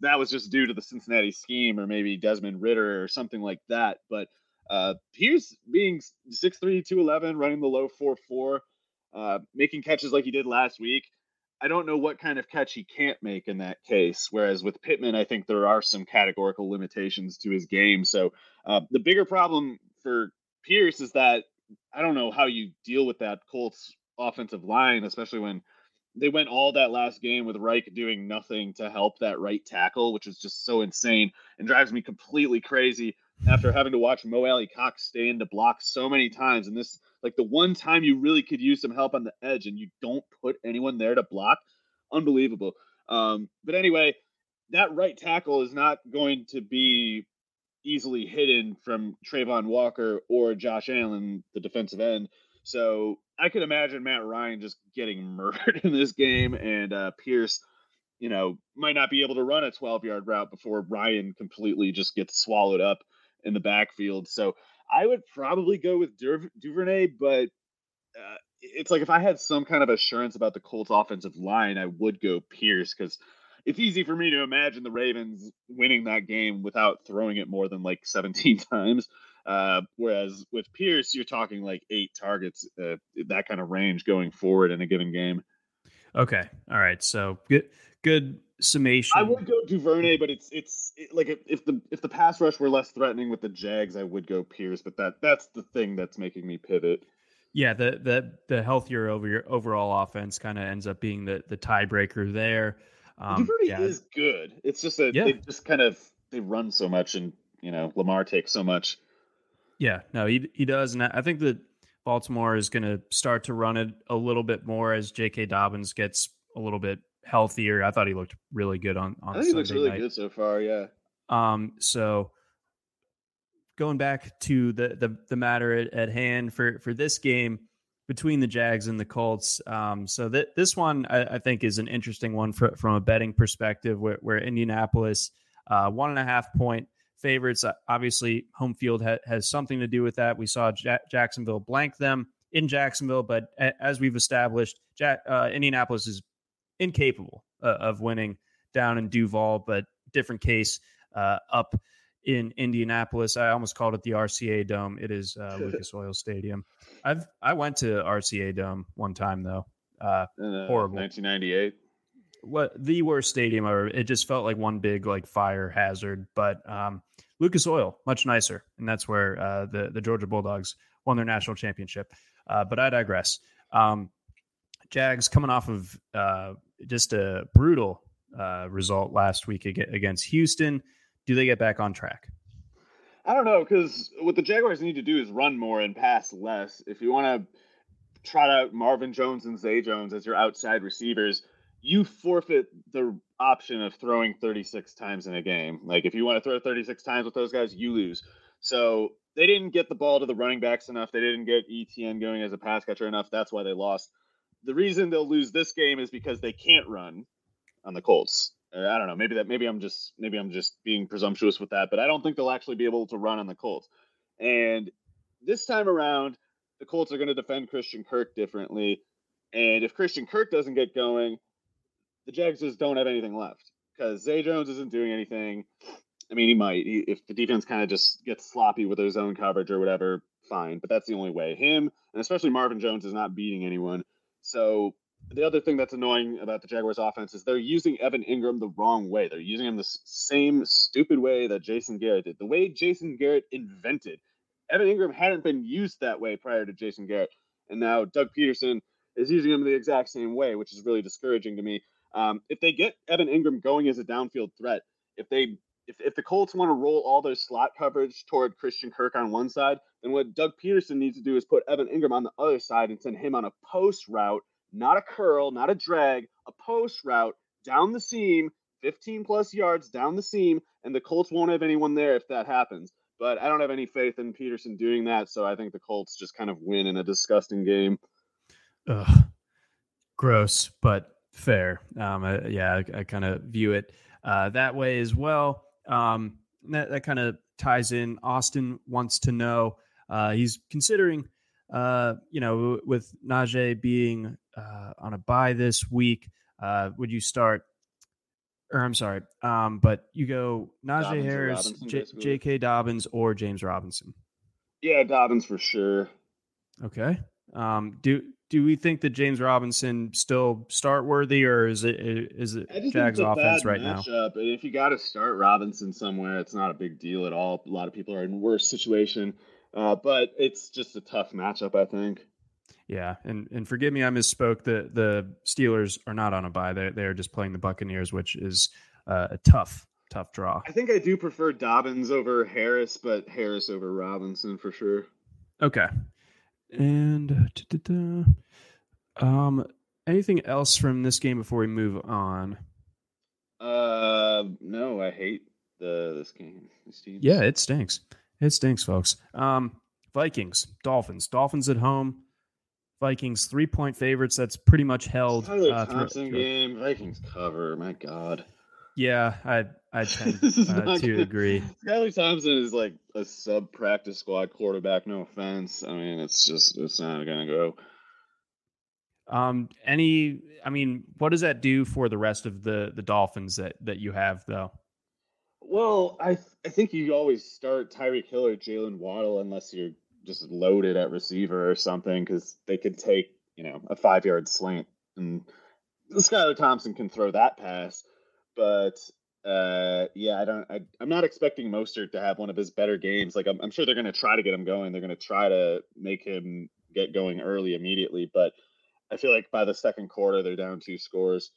that was just due to the Cincinnati scheme or maybe Desmond Ridder or something like that. But Pierce being 6'3", 211, running the low 4.4, making catches like he did last week, I don't know what kind of catch he can't make in that case. Whereas with Pittman, I think there are some categorical limitations to his game. So the bigger problem for Pierce is that I don't know how you deal with that Colts offensive line, especially when they went all that last game with Reich doing nothing to help that right tackle, which is just so insane and drives me completely crazy after having to watch Mo Alley Cox stay in to block so many times. And this, like the one time you really could use some help on the edge and you don't put anyone there to block. Unbelievable. But anyway, that right tackle is not going to be easily hidden from Trayvon Walker or Josh Allen, the defensive end. So I could imagine Matt Ryan just getting murdered in this game, and Pierce, might not be able to run a 12-yard route before Ryan completely just gets swallowed up in the backfield. So I would probably go with Duvernay, but it's like if I had some kind of assurance about the Colts offensive line, I would go Pierce because it's easy for me to imagine the Ravens winning that game without throwing it more than like 17 times. Whereas with Pierce, you're talking like 8 targets, that kind of range going forward in a given game. Okay. All right. So good summation. I would go Duvernay, but if the pass rush were less threatening with the Jags, I would go Pierce, but that's the thing that's making me pivot. Yeah. The healthier overall offense kind of ends up being the tiebreaker there. Duvernay is good. It's just that they just kind of, they run so much and, Lamar takes so much. Yeah, no, he does. And I think that Baltimore is going to start to run it a little bit more as J.K. Dobbins gets a little bit healthier. I thought he looked really good on Sunday night. I think he looks really good so far, yeah. So going back to the matter at hand for this game between the Jags and the Colts. So this one, I think, is an interesting one from a betting perspective where Indianapolis, 1.5-point favorites. Obviously, home field has something to do with that. We saw Jacksonville blank them in Jacksonville, but as we've established, Indianapolis is incapable of winning down in Duval, but different case up in Indianapolis. I almost called it the RCA Dome. It is Lucas Oil Stadium. I went to RCA Dome one time though. Horrible. 1998. What the worst stadium ever. It just felt like one big like fire hazard, but Lucas Oil, much nicer. And that's where the Georgia Bulldogs won their national championship. But I digress. Jags coming off of just a brutal result last week against Houston. Do they get back on track? I don't know, because what the Jaguars need to do is run more and pass less. If you want to trot out Marvin Jones and Zay Jones as your outside receivers, you forfeit the option of throwing 36 times in a game. Like if you want to throw 36 times with those guys, you lose. So they didn't get the ball to the running backs enough. They didn't get ETN going as a pass catcher enough. That's why they lost. The reason they'll lose this game is because they can't run on the Colts. I don't know. Maybe I'm just being presumptuous with that, but I don't think they'll actually be able to run on the Colts. And this time around, the Colts are going to defend Christian Kirk differently. And if Christian Kirk doesn't get going, the Jags just don't have anything left because Zay Jones isn't doing anything. I mean, he might, if the defense kind of just gets sloppy with his own coverage or whatever, fine. But that's the only way. Him, and especially Marvin Jones, is not beating anyone. So the other thing that's annoying about the Jaguars offense is they're using Evan Ingram the wrong way. They're using him the same stupid way that Jason Garrett did, the way Jason Garrett invented Evan Ingram hadn't been used that way prior to Jason Garrett. And now Doug Peterson is using him the exact same way, which is really discouraging to me. If they get Evan Ingram going as a downfield threat, if the Colts want to roll all their slot coverage toward Christian Kirk on one side, then what Doug Peterson needs to do is put Evan Ingram on the other side and send him on a post route, not a curl, not a drag, a post route down the seam, 15 plus yards down the seam, and the Colts won't have anyone there if that happens. But I don't have any faith in Peterson doing that, so I think the Colts just kind of win in a disgusting game. Ugh, gross, but fair. I kind of view it that way as well. That kind of ties in. Austin wants to know, he's considering, with Najee being on a bye this week, would you start? But you go Najee Harris, J.K. Dobbins, or James Robinson. Yeah, Dobbins for sure. Okay. Do we think that James Robinson still start worthy, or is it Jags offense right now? And if you got to start Robinson somewhere, it's not a big deal at all. A lot of people are in a worse situation, but it's just a tough matchup, I think. Yeah, and forgive me, I misspoke. The Steelers are not on a bye. They're just playing the Buccaneers, which is a tough draw. I think I do prefer Dobbins over Harris, but Harris over Robinson for sure. Okay. And anything else from this game before we move on? No, I hate this game. Yeah, it stinks. It stinks, folks. Vikings, Dolphins. Dolphins at home. Vikings 3-point favorites. That's pretty much held. Tyler Thompson game. Vikings cover. My God. Yeah, I tend to agree. Tyler Thompson is like a sub practice squad quarterback. No offense. I mean, it's not gonna go. What does that do for the rest of the Dolphins that you have though? Well, I think you always start Tyreek Hill or Jalen Waddle unless you're just loaded at receiver or something, because they could take, a 5-yard slant, and Skylar Thompson can throw that pass. But I'm not expecting Mostert to have one of his better games. Like I'm sure they're going to try to get him going. They're going to try to make him get going early immediately. But I feel like by the second quarter, they're down 2 scores.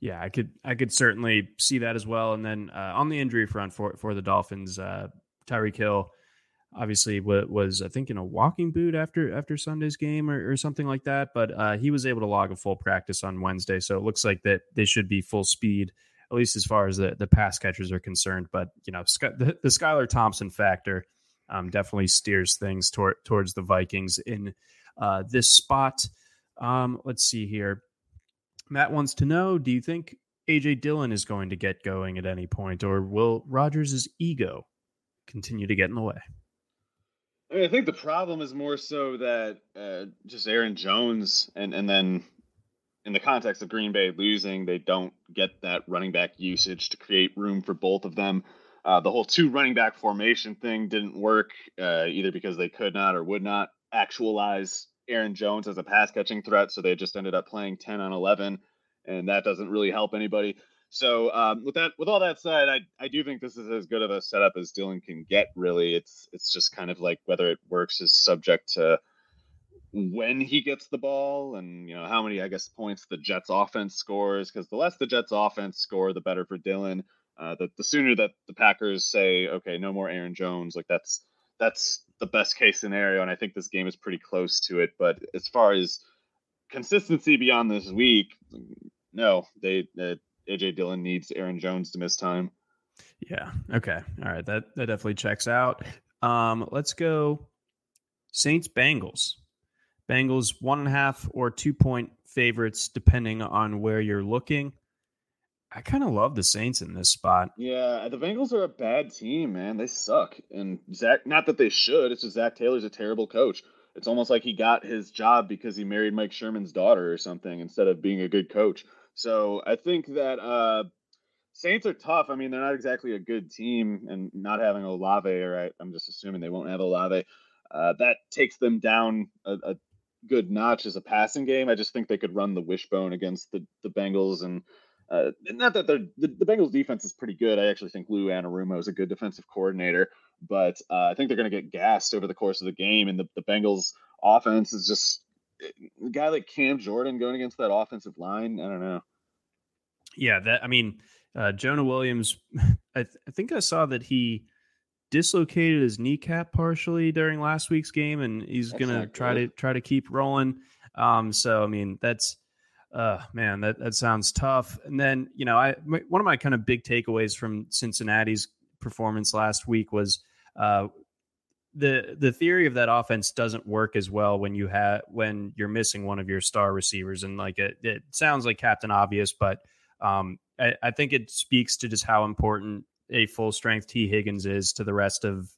Yeah, I could certainly see that as well. And then on the injury front for the Dolphins, Tyreek Hill, obviously, was I think in a walking boot after Sunday's game or something like that. But he was able to log a full practice on Wednesday, so it looks like that they should be full speed, at least as far as the pass catchers are concerned. But the Skylar Thompson factor definitely steers things towards the Vikings in this spot. Let's see here. Matt wants to know: do you think AJ Dillon is going to get going at any point, or will Rodgers' ego continue to get in the way? I think the problem is more so that just Aaron Jones, and then in the context of Green Bay losing, they don't get that running back usage to create room for both of them. The whole 2 running back formation thing didn't work either, because they could not or would not actualize Aaron Jones as a pass catching threat. So they just ended up playing 10 on 11, and that doesn't really help anybody. So with all that said, I do think this is as good of a setup as Dillon can get. Really, it's just kind of like whether it works is subject to when he gets the ball and how many points the Jets offense scores. Because the less the Jets offense score, the better for Dillon. The sooner that the Packers say, okay, no more Aaron Jones, like that's the best case scenario, and I think this game is pretty close to it. But as far as consistency beyond this week, no, AJ Dillon needs Aaron Jones to miss time. Yeah. Okay. All right. That definitely checks out. Let's go Saints Bengals. Bengals 1.5 or 2-point favorites, depending on where you're looking. I kind of love the Saints in this spot. Yeah, the Bengals are a bad team, man. They suck. And Zach, not that they should, it's just Zach Taylor's a terrible coach. It's almost like he got his job because he married Mike Sherman's daughter or something instead of being a good coach. So I think that Saints are tough. I mean, they're not exactly a good team, and not having Olave, or I'm just assuming they won't have Olave, that takes them down a good notch as a passing game. I just think they could run the wishbone against the Bengals, and not that the Bengals defense is pretty good. I actually think Lou Anarumo is a good defensive coordinator, but I think they're going to get gassed over the course of the game. And the Bengals offense is just a guy like Cam Jordan going against that offensive line. I don't know. Yeah. Jonah Williams, I think I saw that he dislocated his kneecap partially during last week's game, and he's going to try to keep rolling. That's, man, that sounds tough. And then, one of my kind of big takeaways from Cincinnati's performance last week was the theory of that offense doesn't work as well when you're missing one of your star receivers. And like, it sounds like Captain Obvious, but I think it speaks to just how important a full strength T Higgins is to the rest of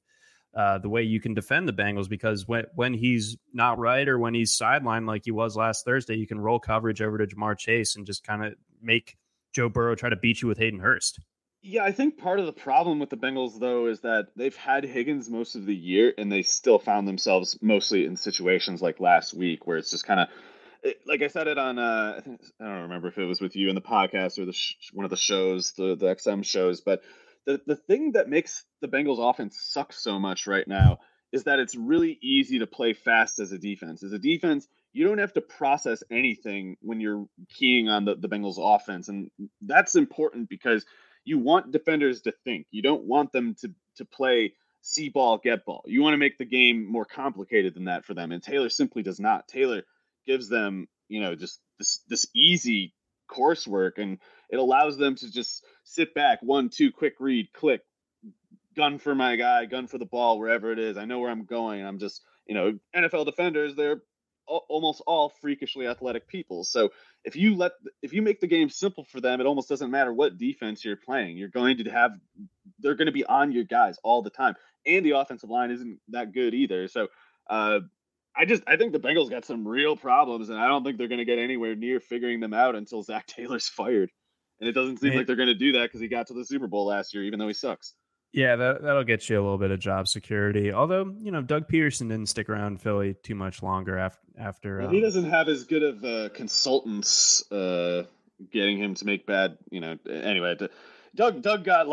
the way you can defend the Bengals, because when he's not right or when he's sidelined like he was last Thursday, you can roll coverage over to Jamar Chase and just kind of make Joe Burrow try to beat you with Hayden Hurst. Yeah, I think part of the problem with the Bengals, though, is that they've had Higgins most of the year, and they still found themselves mostly in situations like last week where it's just kind of, like I said it on, I don't remember if it was with you in the podcast or one of the shows, the XM shows, but the thing that makes the Bengals offense suck so much right now is that it's really easy to play fast as a defense. As a defense, you don't have to process anything when you're keying on the Bengals offense. And that's important because you want defenders to think. You don't want them to play see ball, get ball. You want to make the game more complicated than that for them. And Taylor simply does not. Taylor gives them, just this easy coursework, and it allows them to just sit back, 1-2 quick read, click, gun for my guy, gun for the ball, wherever it is. I know where I'm going. I'm just, NFL defenders, they're almost all freakishly athletic people. So if you make the game simple for them, it almost doesn't matter what defense you're playing. They're going to be on your guys all the time. And the offensive line isn't that good either. So, I think the Bengals got some real problems, and I don't think they're going to get anywhere near figuring them out until Zach Taylor's fired. And it doesn't seem like they're going to do that because he got to the Super Bowl last year, even though he sucks. Yeah, that'll get you a little bit of job security. Although, Doug Peterson didn't stick around Philly too much longer after. He doesn't have as good of consultants getting him to make bad, Anyway, Doug got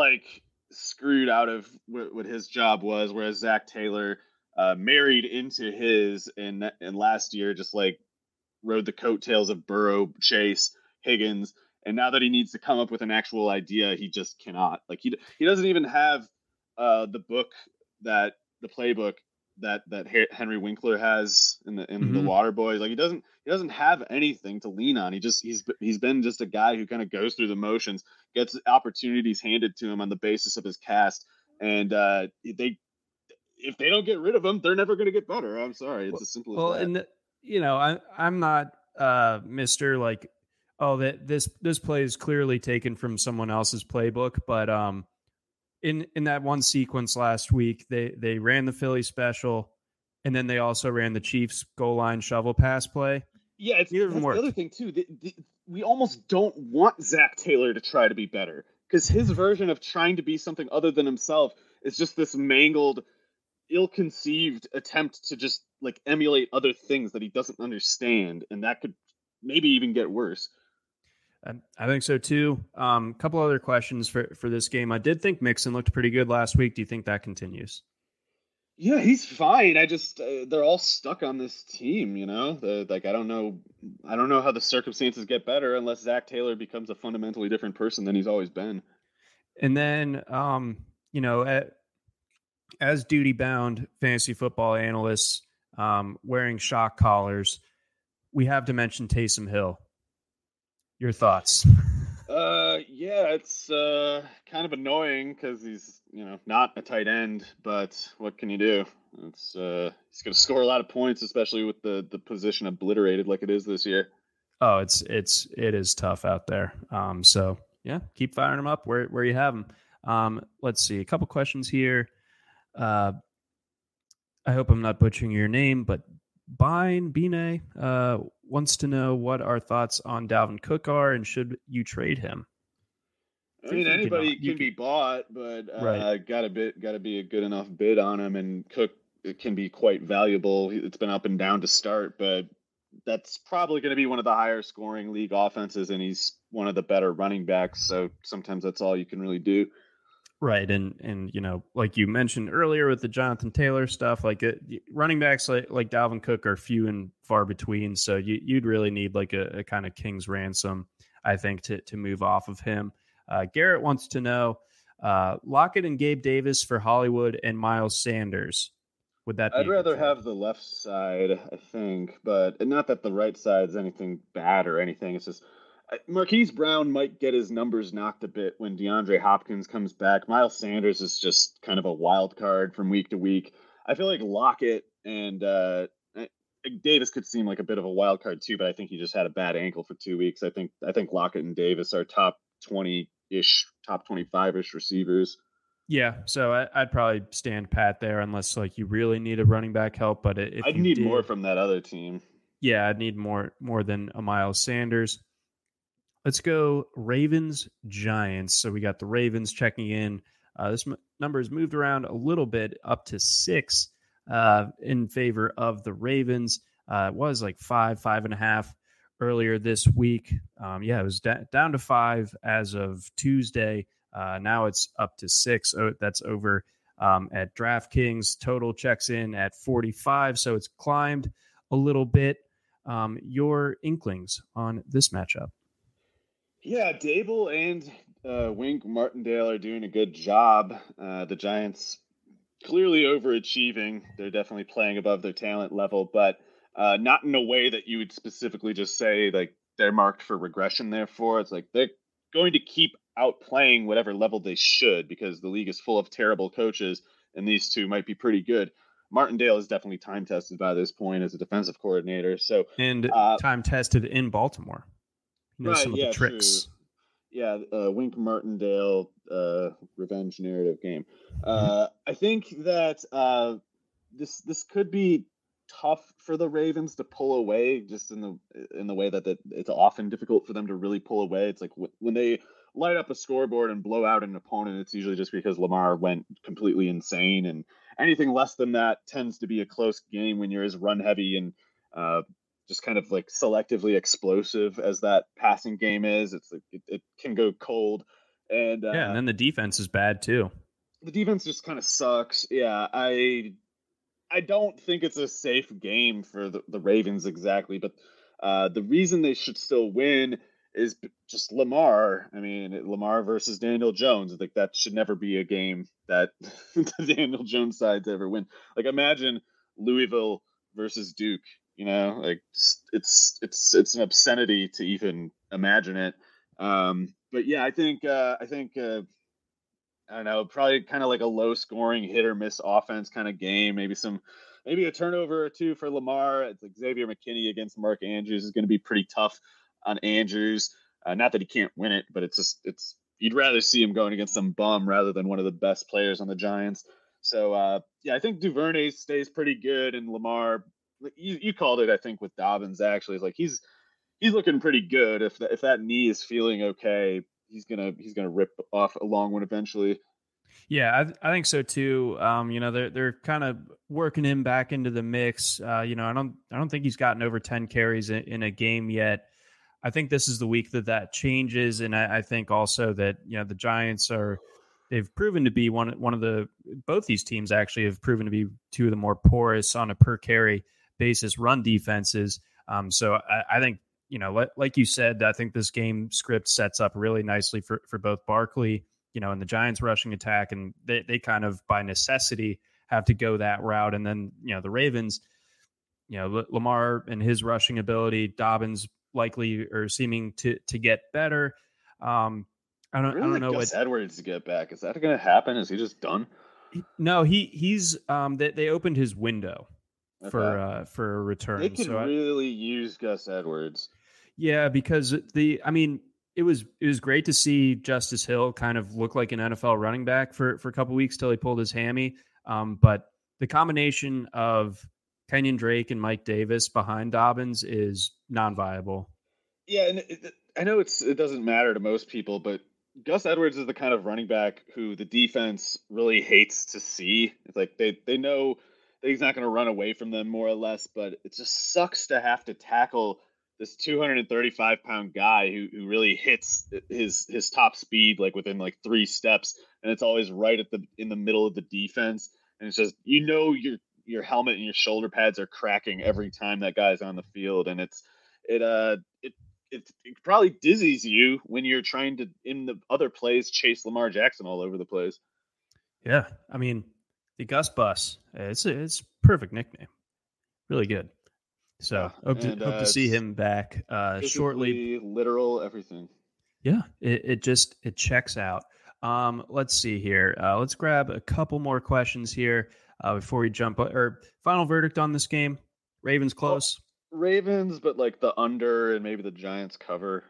screwed out of what his job was, whereas Zach Taylor married into his, and last year just rode the coattails of Burrow, Chase, Higgins, and now that he needs to come up with an actual idea, he just cannot. He doesn't even have the playbook that Henry Winkler has in the Water Boys. He doesn't have anything to lean on. He's been just a guy who kind of goes through the motions, gets opportunities handed to him on the basis of his cast, and if they don't get rid of him, they're never going to get better. I'm sorry. It's as simple as that. Well, and I'm not Mr. this play is clearly taken from someone else's playbook. But in that one sequence last week, they ran the Philly special, and then they also ran the Chiefs goal line shovel pass play. Yeah, that's the other thing too. We almost don't want Zach Taylor to try to be better because his version of trying to be something other than himself is just this mangled, ill-conceived attempt to just emulate other things that he doesn't understand, and that could maybe even get worse. I think so too. Couple other questions for this game. I did think Mixon looked pretty good last week. Do you think that continues? Yeah, he's fine. I just they're all stuck on this team, I don't know how the circumstances get better unless Zach Taylor becomes a fundamentally different person than he's always been. And then as duty-bound fantasy football analysts wearing shock collars, we have to mention Taysom Hill. Your thoughts? Yeah, it's kind of annoying because he's not a tight end, but what can you do? It's he's going to score a lot of points, especially with the position obliterated like it is this year. Oh, it is tough out there. So yeah, keep firing him up where you have him. Let's see, a couple questions here. I hope I'm not butchering your name, but Bine wants to know what our thoughts on Dalvin Cook are and should you trade him? I mean, anybody can be bought, but right. Got to be a good enough bid on him, and Cook can be quite valuable. It's been up and down to start, but that's probably going to be one of the higher scoring league offenses, and he's one of the better running backs, so sometimes that's all you can really do. Right. And, you know, like you mentioned earlier with the Jonathan Taylor stuff, like running backs like Dalvin Cook are few and far between. So you'd really need like a kind of king's ransom, I think, to move off of him. Garrett wants to know Lockett and Gabe Davis for Hollywood and Miles Sanders. Would that be? I'd rather have the left side, I think, but not that the right side's anything bad or anything. It's just Marquise Brown might get his numbers knocked a bit when DeAndre Hopkins comes back. Miles Sanders is just kind of a wild card from week to week. I feel like Lockett and Davis could seem like a bit of a wild card too, but I think he just had a bad ankle for 2 weeks. I think Lockett and Davis are top 20-ish, top 25-ish receivers. Yeah, so I'd probably stand pat there unless like you really need a running back help. But I'd need more from that other team. Yeah, I'd need more than a Miles Sanders. Let's go Ravens, Giants. So we got the Ravens checking in. This number has moved around a little bit up to 6 in favor of the Ravens. It was like 5.5 earlier this week. It was down to 5 as of Tuesday. Now it's up to 6. Oh, that's over at DraftKings. Total checks in at 45. So it's climbed a little bit. Your inklings on this matchup. Yeah, Dable and Wink Martindale are doing a good job. The Giants clearly overachieving. They're definitely playing above their talent level, but not in a way that you would specifically just say like they're marked for regression. Therefore, it's like they're going to keep outplaying whatever level they should because the league is full of terrible coaches, and these two might be pretty good. Martindale is definitely time tested by this point as a defensive coordinator. So time tested in Baltimore. Right, some of the tricks. True. Yeah, Wink Martindale revenge narrative game. I think that this could be tough for the Ravens to pull away, just in the way that it's often difficult for them to really pull away. It's like when they light up a scoreboard and blow out an opponent, it's usually just because Lamar went completely insane, and anything less than that tends to be a close game when you're as run heavy and just kind of like selectively explosive as that passing game is. It's like it can go cold, and and then the defense is bad too. The defense just kind of sucks. Yeah, I don't think it's a safe game for the Ravens exactly, but the reason they should still win is just Lamar. I mean, Lamar versus Daniel Jones. Like that should never be a game that the Daniel Jones sides ever win. Like imagine Louisville versus Duke. You know, like it's an obscenity to even imagine it. But yeah, I think I don't know, probably kind of like a low scoring hit or miss offense kind of game. Maybe a turnover or two for Lamar. It's like Xavier McKinney against Mark Andrews is going to be pretty tough on Andrews. Not that he can't win it, but it's you'd rather see him going against some bum rather than one of the best players on the Giants. So I think DuVernay stays pretty good, and Lamar. You called it, I think, with Dobbins. Actually, it's like he's looking pretty good. If that knee is feeling okay, he's gonna rip off a long one eventually. Yeah, I think so too. You know, they're kind of working him back into the mix. You know, I don't think he's gotten over 10 carries in a game yet. I think this is the week that changes, and I think also that you know the Giants are. They've proven to be both these teams actually have proven to be two of the more porous on a per carry basis run defenses. So I think, you know, like you said, I think this game script sets up really nicely for both Barkley, you know, and the Giants rushing attack. And they kind of by necessity have to go that route. And then, you know, the Ravens, you know, Lamar and his rushing ability, Dobbins likely or seeming to get better. I don't know what Edwards to get back. Is that going to happen? Is he just done? No, he's they opened his window for a return. They could really use Gus Edwards. Yeah, because it was great to see Justice Hill kind of look like an NFL running back for a couple weeks till he pulled his hammy. But the combination of Kenyon Drake and Mike Davis behind Dobbins is non-viable. Yeah, and I know it doesn't matter to most people, but Gus Edwards is the kind of running back who the defense really hates to see. It's like they know that he's not going to run away from them more or less, but it just sucks to have to tackle this 235-pound guy who really hits his top speed like within like three steps, and it's always right at in the middle of the defense. And it's just, you know, your helmet and your shoulder pads are cracking every time that guy's on the field, and it probably dizzies you when you're trying to, in the other plays, chase Lamar Jackson all over the place. Yeah, I mean, the Gus Bus, it's a perfect nickname, really good. So hope to see him back shortly. Literal everything. Yeah, it just checks out. Let's see here. Let's grab a couple more questions here before we jump. Or final verdict on this game: Ravens close. Well, Ravens, but like the under and maybe the Giants cover.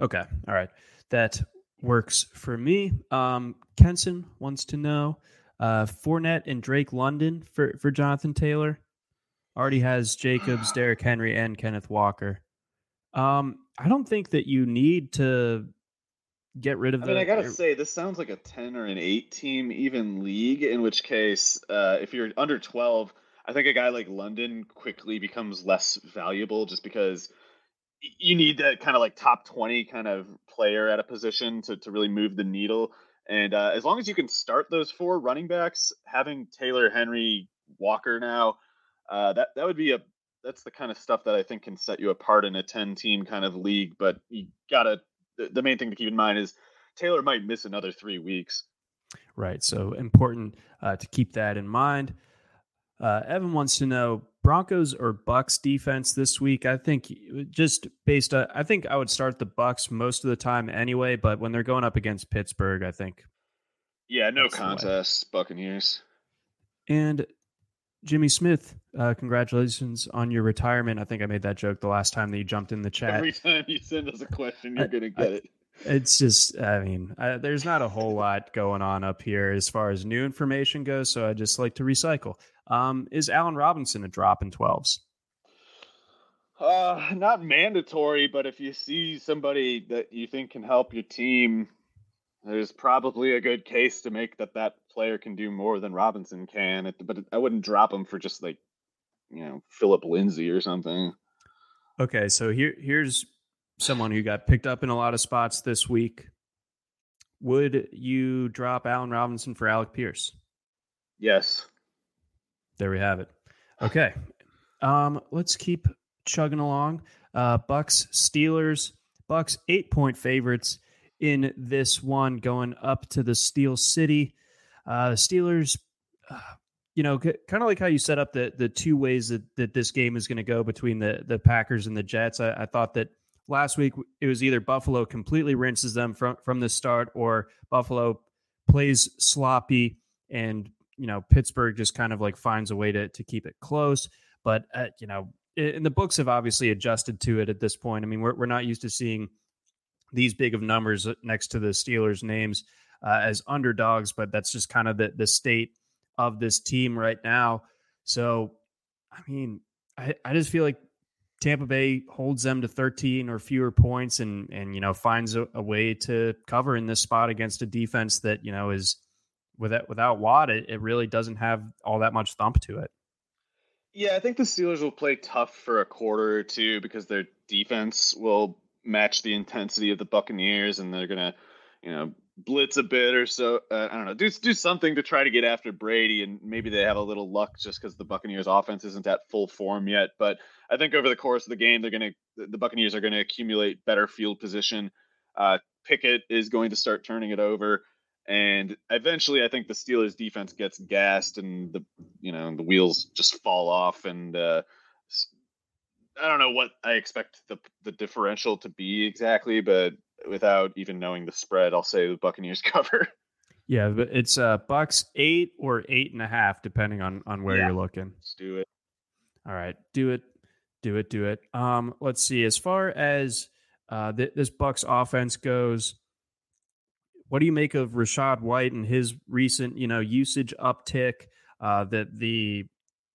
Okay, all right, that works for me. Kenson wants to know Fournette and Drake London for Jonathan Taylor. Already has Jacobs, Derrick Henry, and Kenneth Walker. I don't think that you need to get rid of them. I got to say, this sounds like a 10 or an 8 team even league, in which case, if you're under 12, I think a guy like London quickly becomes less valuable just because you need that kind of like top 20 kind of player at a position to really move the needle. And as long as you can start those four running backs, having Taylor, Henry, Walker now, that would be that's the kind of stuff that I think can set you apart in a 10-team kind of league. But you gotta, the main thing to keep in mind is Taylor might miss another 3 weeks. Right. So important to keep that in mind. Evan wants to know Broncos or Bucks defense this week. I think just based on, I think I would start the Bucks most of the time anyway, but when they're going up against Pittsburgh, I think. Yeah. No contest, Buccaneers. And Jimmy Smith, congratulations on your retirement. I think I made that joke the last time that you jumped in the chat. Every time you send us a question, you're going to get it. It's just, I mean, there's not a whole lot going on up here as far as new information goes, so I just like to recycle. Is Allen Robinson a drop in 12s? Not mandatory, but if you see somebody that you think can help your team, there's probably a good case to make that player can do more than Robinson can, but I wouldn't drop him for just like, you know, Philip Lindsay or something. Okay, so here's someone who got picked up in a lot of spots this week. Would you drop Allen Robinson for Alec Pierce? Yes. There we have it. Okay, let's keep chugging along. Bucks, Steelers. Bucks 8-point favorites in this one, going up to the Steel City. Steelers, you know, kind of like how you set up the two ways that this game is going to go between the Packers and the Jets. I thought that last week it was either Buffalo completely rinses them from the start, or Buffalo plays sloppy and, you know, Pittsburgh just kind of like finds a way to keep it close. But, you know, and the books have obviously adjusted to it at this point. I mean, we're not used to seeing these big of numbers next to the Steelers' names as underdogs, but that's just kind of the state of this team right now. So, I mean, I just feel like Tampa Bay holds them to 13 or fewer points and you know, finds a way to cover in this spot against a defense that, you know, is without Watt, it really doesn't have all that much thump to it. Yeah, I think the Steelers will play tough for a quarter or two because their defense will match the intensity of the Buccaneers, and they're going to, you know, blitz a bit or so. I don't know. Do something to try to get after Brady, and maybe they have a little luck just because the Buccaneers offense isn't at full form yet. But I think over the course of the game, the Buccaneers are going to accumulate better field position. Pickett is going to start turning it over, and eventually I think the Steelers defense gets gassed and the wheels just fall off. And I don't know what I expect the differential to be exactly, but without even knowing the spread, I'll say the Buccaneers cover. Yeah, but it's Bucks 8 or 8.5, depending on where you're looking. Let's do it. All right, do it. Let's see. As far as this Bucks offense goes, what do you make of Rashad White and his recent, you know, usage uptick?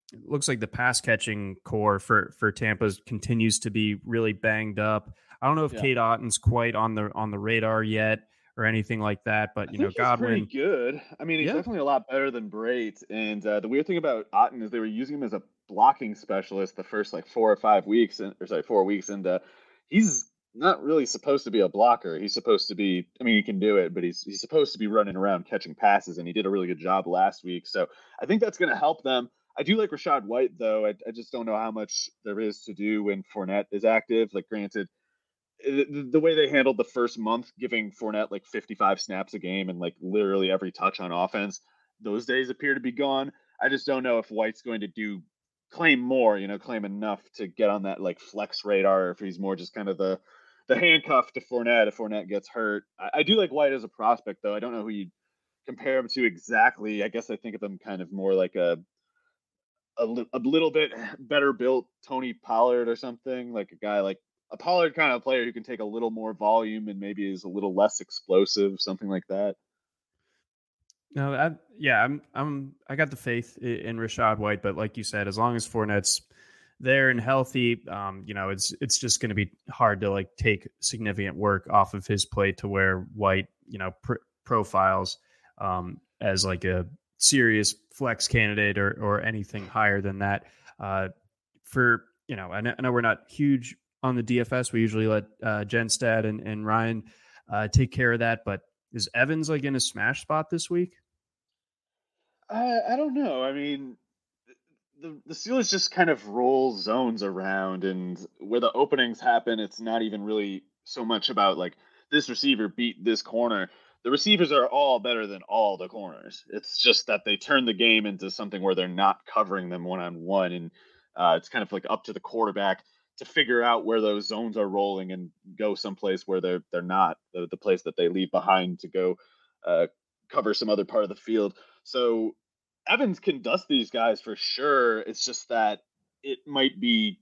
It looks like the pass catching core for Tampa continues to be really banged up. I don't know if Kate Otten's quite on the radar yet or anything like that, but you know, Godwin, pretty good. I mean, he's definitely a lot better than Brate. And the weird thing about Otten is they were using him as a blocking specialist the first like 4 or 5 weeks, four weeks into, he's not really supposed to be a blocker. He's supposed to be, I mean, he can do it, but he's supposed to be running around catching passes, and he did a really good job last week. So I think that's going to help them. I do like Rachaad White, though. I just don't know how much there is to do when Fournette is active. Like, granted, the way they handled the first month, giving Fournette like 55 snaps a game and like literally every touch on offense, those days appear to be gone. I just don't know if White's going to claim enough to get on that like flex radar, or if he's more just kind of the handcuff to Fournette if Fournette gets hurt. I do like White as a prospect, though. I don't know who you compare him to exactly. I guess I think of him kind of more like a little bit better built Tony Pollard or something, like a guy like a Pollard kind of player who can take a little more volume and maybe is a little less explosive, something like that. No, I got the faith in Rachaad White, but like you said, as long as Fournette's there and healthy, it's just going to be hard to like take significant work off of his plate to where White, profiles as like a serious flex candidate or anything higher than that. I know we're not huge on the DFS. We usually let Jenstad and Ryan take care of that, but is Evans like in a smash spot this week? I don't know. I mean, the Steelers just kind of roll zones around, and where the openings happen, it's not even really so much about like this receiver beat this corner. The receivers are all better than all the corners. It's just that they turn the game into something where they're not covering them one-on-one, and it's kind of like up to the quarterback to figure out where those zones are rolling and go someplace where they're not, the place that they leave behind to go cover some other part of the field. So Evans can dust these guys for sure. It's just that it might be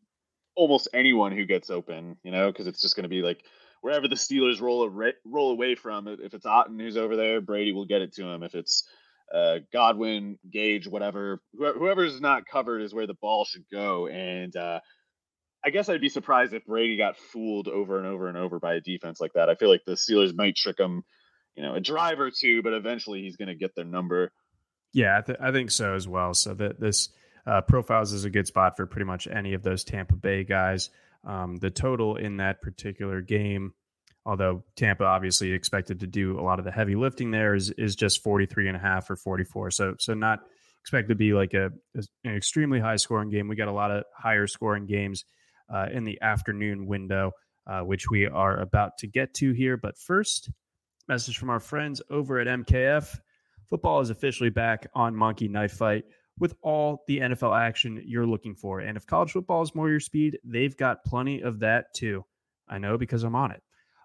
almost anyone who gets open, because it's just going to be like wherever the Steelers roll away from it. If it's Otten who's over there, Brady will get it to him. If it's Godwin, Gage, whatever, whoever's not covered is where the ball should go. And, I guess I'd be surprised if Brady got fooled over and over and over by a defense like that. I feel like the Steelers might trick him, a drive or two, but eventually he's going to get their number. Yeah, I think so as well. So that this profiles is a good spot for pretty much any of those Tampa Bay guys. The total in that particular game, although Tampa obviously expected to do a lot of the heavy lifting there, is just 43.5 or 44. So not expected to be like an extremely high scoring game. We got a lot of higher scoring games in the afternoon window, which we are about to get to here. But first, message from our friends over at MKF. Football is officially back on Monkey Knife Fight with all the NFL action you're looking for. And if college football is more your speed, they've got plenty of that too. I know because I'm on it.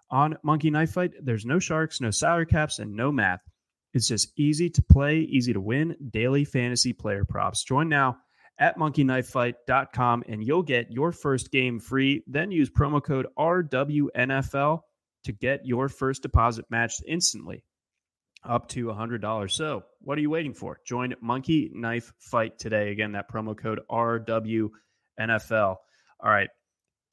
On Monkey Knife Fight, there's no sharks, no salary caps, and no math. It's just easy to play, easy to win, daily fantasy player props. Join now at monkeyknifefight.com, and you'll get your first game free. Then use promo code RWNFL to get your first deposit matched instantly up to $100. So what are you waiting for? Join Monkey Knife Fight today. Again, that promo code RWNFL. All right,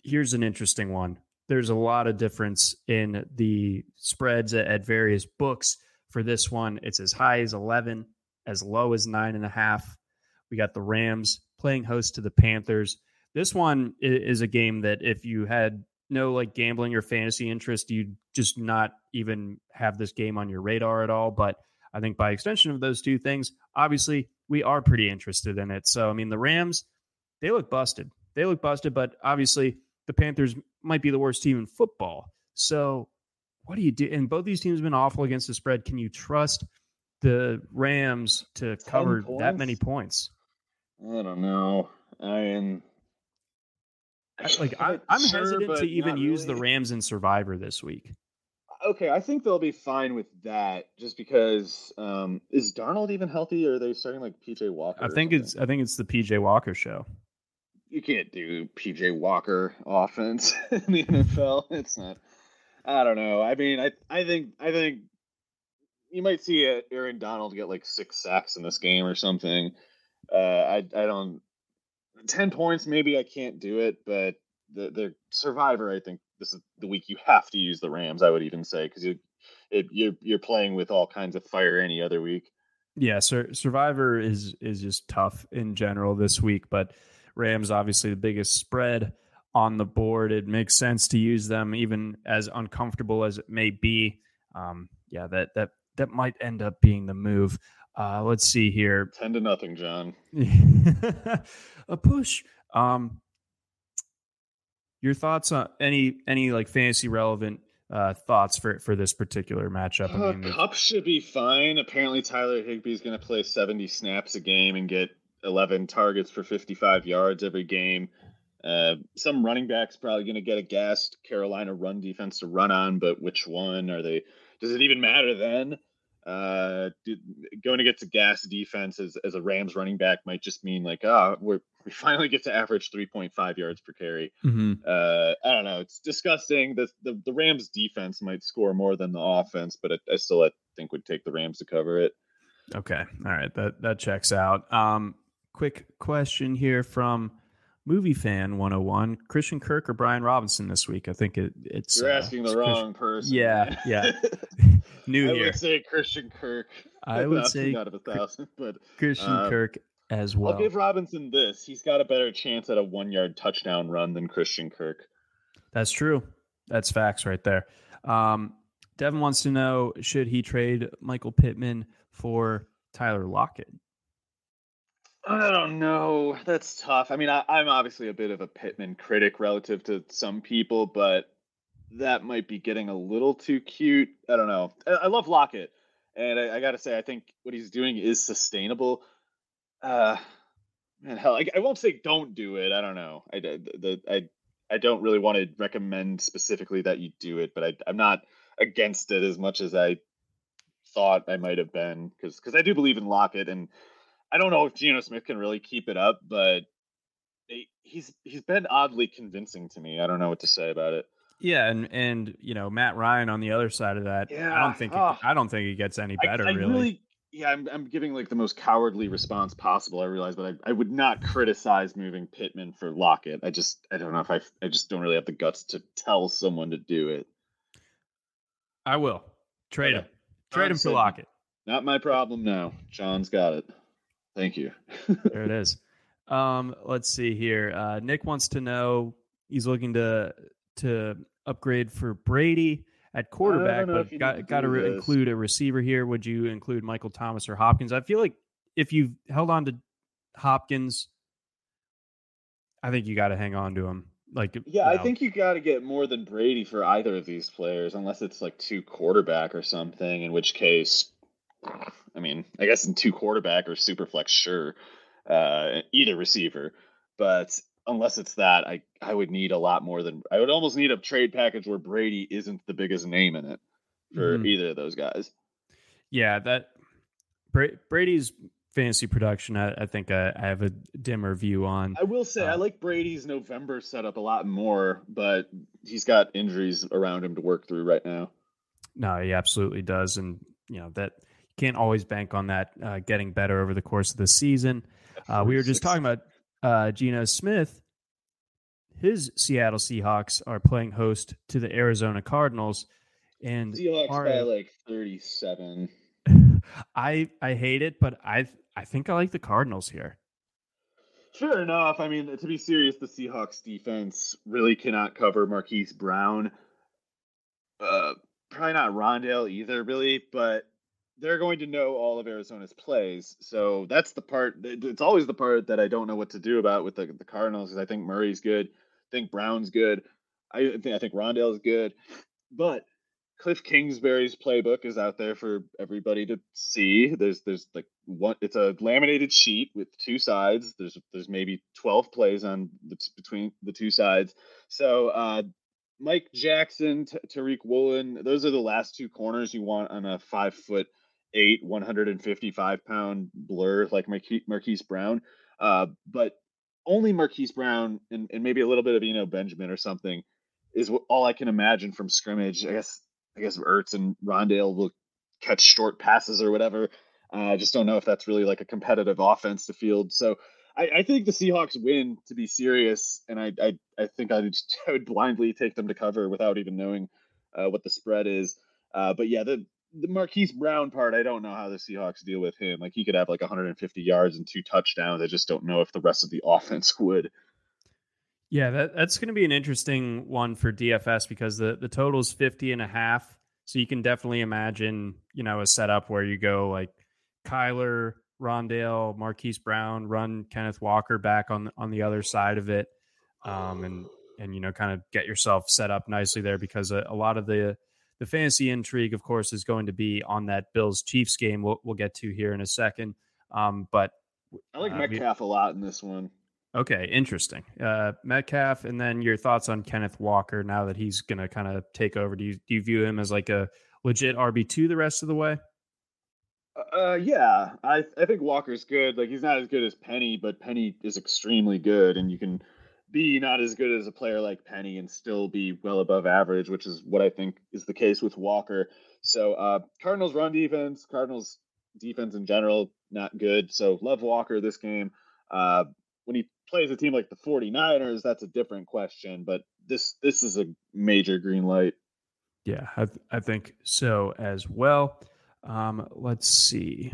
here's an interesting one. There's a lot of difference in the spreads at various books. For this one, it's as high as 11, as low as 9.5. We got the Rams playing host to the Panthers. This one is a game that if you had no like gambling or fantasy interest, you'd just not even have this game on your radar at all. But I think by extension of those two things, obviously we are pretty interested in it. So, I mean, the Rams, they look busted. But obviously the Panthers might be the worst team in football. So what do you do? And both these teams have been awful against the spread. Can you trust the Rams to cover that many points? I don't know. I mean, I'm sure, hesitant to even use the Rams in Survivor this week. Okay, I think they'll be fine with that, just because is Darnold even healthy? Or are they starting like PJ Walker? I think it's the PJ Walker show. You can't do PJ Walker offense in the NFL. It's not. I don't know. I mean, I think you might see Aaron Donald get like 6 sacks in this game or something. 10 points, maybe I can't do it, but the Survivor, I think this is the week you have to use the Rams, I would even say, because you're playing with all kinds of fire any other week. Yeah, Survivor is just tough in general this week, but Rams obviously the biggest spread on the board. It makes sense to use them, even as uncomfortable as it may be. Yeah, that might end up being the move. Let's see here. 10-0, John. A push. Your thoughts on any like fantasy relevant thoughts for this particular matchup? I mean, Cup should be fine. Apparently, Tyler Higbee's going to play 70 snaps a game and get 11 targets for 55 yards every game. Some running back's probably going to get a gassed Carolina run defense to run on, but which one are they? Does it even matter then? Going to get to gas defense as a Rams running back might just mean like, we finally get to average 3.5 yards per carry. Mm-hmm. I don't know. It's disgusting. The Rams defense might score more than the offense, but I still I think would take the Rams to cover it. Okay. All right. That checks out. Quick question here from Movie Fan 101: Christian Kirk or Brian Robinson this week? I think it's you're asking the wrong person. Yeah. Yeah. New year. I would say Christian Kirk. I would say out of 1,000, but Christian Kirk as well. I'll give Robinson this. He's got a better chance at a 1-yard touchdown run than Christian Kirk. That's true. That's facts right there. Devin wants to know, should he trade Michael Pittman for Tyler Lockett? I don't know. That's tough. I mean, I'm obviously a bit of a Pittman critic relative to some people, but that might be getting a little too cute. I don't know. I love Lockett, and I got to say, I think what he's doing is sustainable. Man, hell, I won't say don't do it. I don't know. I don't really want to recommend specifically that you do it, but I'm not against it as much as I thought I might have been, because I do believe in Lockett, and I don't know if Geno Smith can really keep it up, but he's been oddly convincing to me. I don't know what to say about it. Yeah, and you know, Matt Ryan on the other side of that. Yeah. I don't think it gets any better. I really yeah, I'm giving like the most cowardly response possible, I realize, but I would not criticize moving Pittman for Lockett. I don't know if I just don't really have the guts to tell someone to do it. I will. Trade him. Trade him for Lockett. Not my problem now. John's got it. Thank you. There it is. Let's see here. Nick wants to know, he's looking to upgrade for Brady at quarterback, but got to include a receiver here. Would you include Michael Thomas or Hopkins? I feel like if you've held on to Hopkins, I think you got to hang on to him. Like, yeah, I think you got to get more than Brady for either of these players, unless it's like two quarterback or something, in which case, I mean, I guess in two quarterback or super flex, sure, either receiver, but unless it's that, I would need a lot more than I would almost need a trade package where Brady isn't the biggest name in it for either of those guys. Yeah, that Brady's fantasy production, I think I have a dimmer view on. I will say I like Brady's November setup a lot more, but he's got injuries around him to work through right now. No, he absolutely does. And you know that you can't always bank on that getting better over the course of the season. We were just talking about Geno Smith. His Seattle Seahawks are playing host to the Arizona Cardinals, and Seahawks by like 37. I hate it, but I think I like the Cardinals here. Sure enough. I mean, to be serious, the Seahawks defense really cannot cover Marquise Brown. Probably not Rondale either, really, but they're going to know all of Arizona's plays. So that's the part. It's always the part that I don't know what to do about with the Cardinals, because I think Murray's good. I think Brown's good. I think Rondale's good. But Cliff Kingsbury's playbook is out there for everybody to see. There's like one. It's a laminated sheet with two sides. There's maybe 12 plays on between the two sides. So Mike Jackson, Tariq Woolen, those are the last two corners you want on a 5'8", 155-pound blur like Marquise Brown. But only Marquise Brown and maybe a little bit of Benjamin or something is all I can imagine from scrimmage. I guess Ertz and Rondale will catch short passes or whatever. I just don't know if that's really like a competitive offense to field. So I think the Seahawks win, to be serious, and I think I would blindly take them to cover without even knowing what the spread is. But yeah, the Marquise Brown part, I don't know how the Seahawks deal with him. Like, he could have like 150 yards and 2 touchdowns. I just don't know if the rest of the offense would. Yeah, that's going to be an interesting one for DFS because the total is 50.5. So you can definitely imagine, you know, a setup where you go like Kyler, Rondale, Marquise Brown, run Kenneth Walker back on the other side of it. And, you know, kind of get yourself set up nicely there because a lot of the fantasy intrigue, of course, is going to be on that Bills Chiefs game. We'll get to here in a second. But I like Metcalf a lot in this one. Okay, interesting. Metcalf, and then your thoughts on Kenneth Walker now that he's going to kind of take over. Do you view him as like a legit RB2 the rest of the way? Yeah, I think Walker's good. Like, he's not as good as Penny, but Penny is extremely good, and you can be not as good as a player like Penny and still be well above average, which is what I think is the case with Walker. So Cardinals run defense, Cardinals defense in general, not good. So love Walker this game. When he plays a team like the 49ers, that's a different question, but this is a major green light. Yeah, I think so as well. Let's see.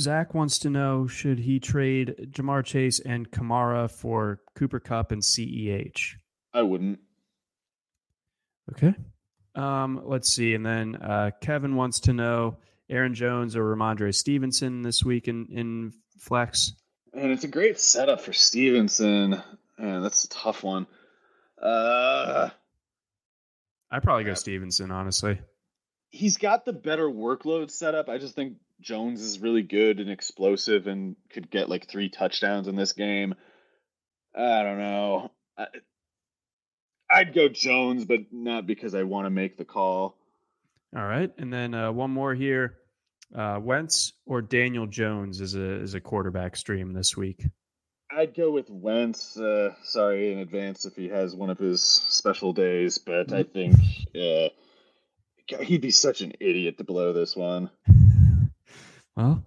Zach wants to know, should he trade Jamar Chase and Kamara for Cooper Kupp and CEH? I wouldn't. Okay. Let's see. And then Kevin wants to know, Aaron Jones or Ramondre Stevenson this week in flex? And it's a great setup for Stevenson. Man, that's a tough one. I'd probably go Stevenson, honestly. He's got the better workload setup. I just think Jones is really good and explosive and could get like 3 touchdowns in this game. I don't know. I'd go Jones, but not because I want to make the call. All right, and then one more here. Wentz or Daniel Jones is a quarterback stream this week. I'd go with Wentz. Sorry in advance if he has one of his special days, but I think he'd be such an idiot to blow this one. Well,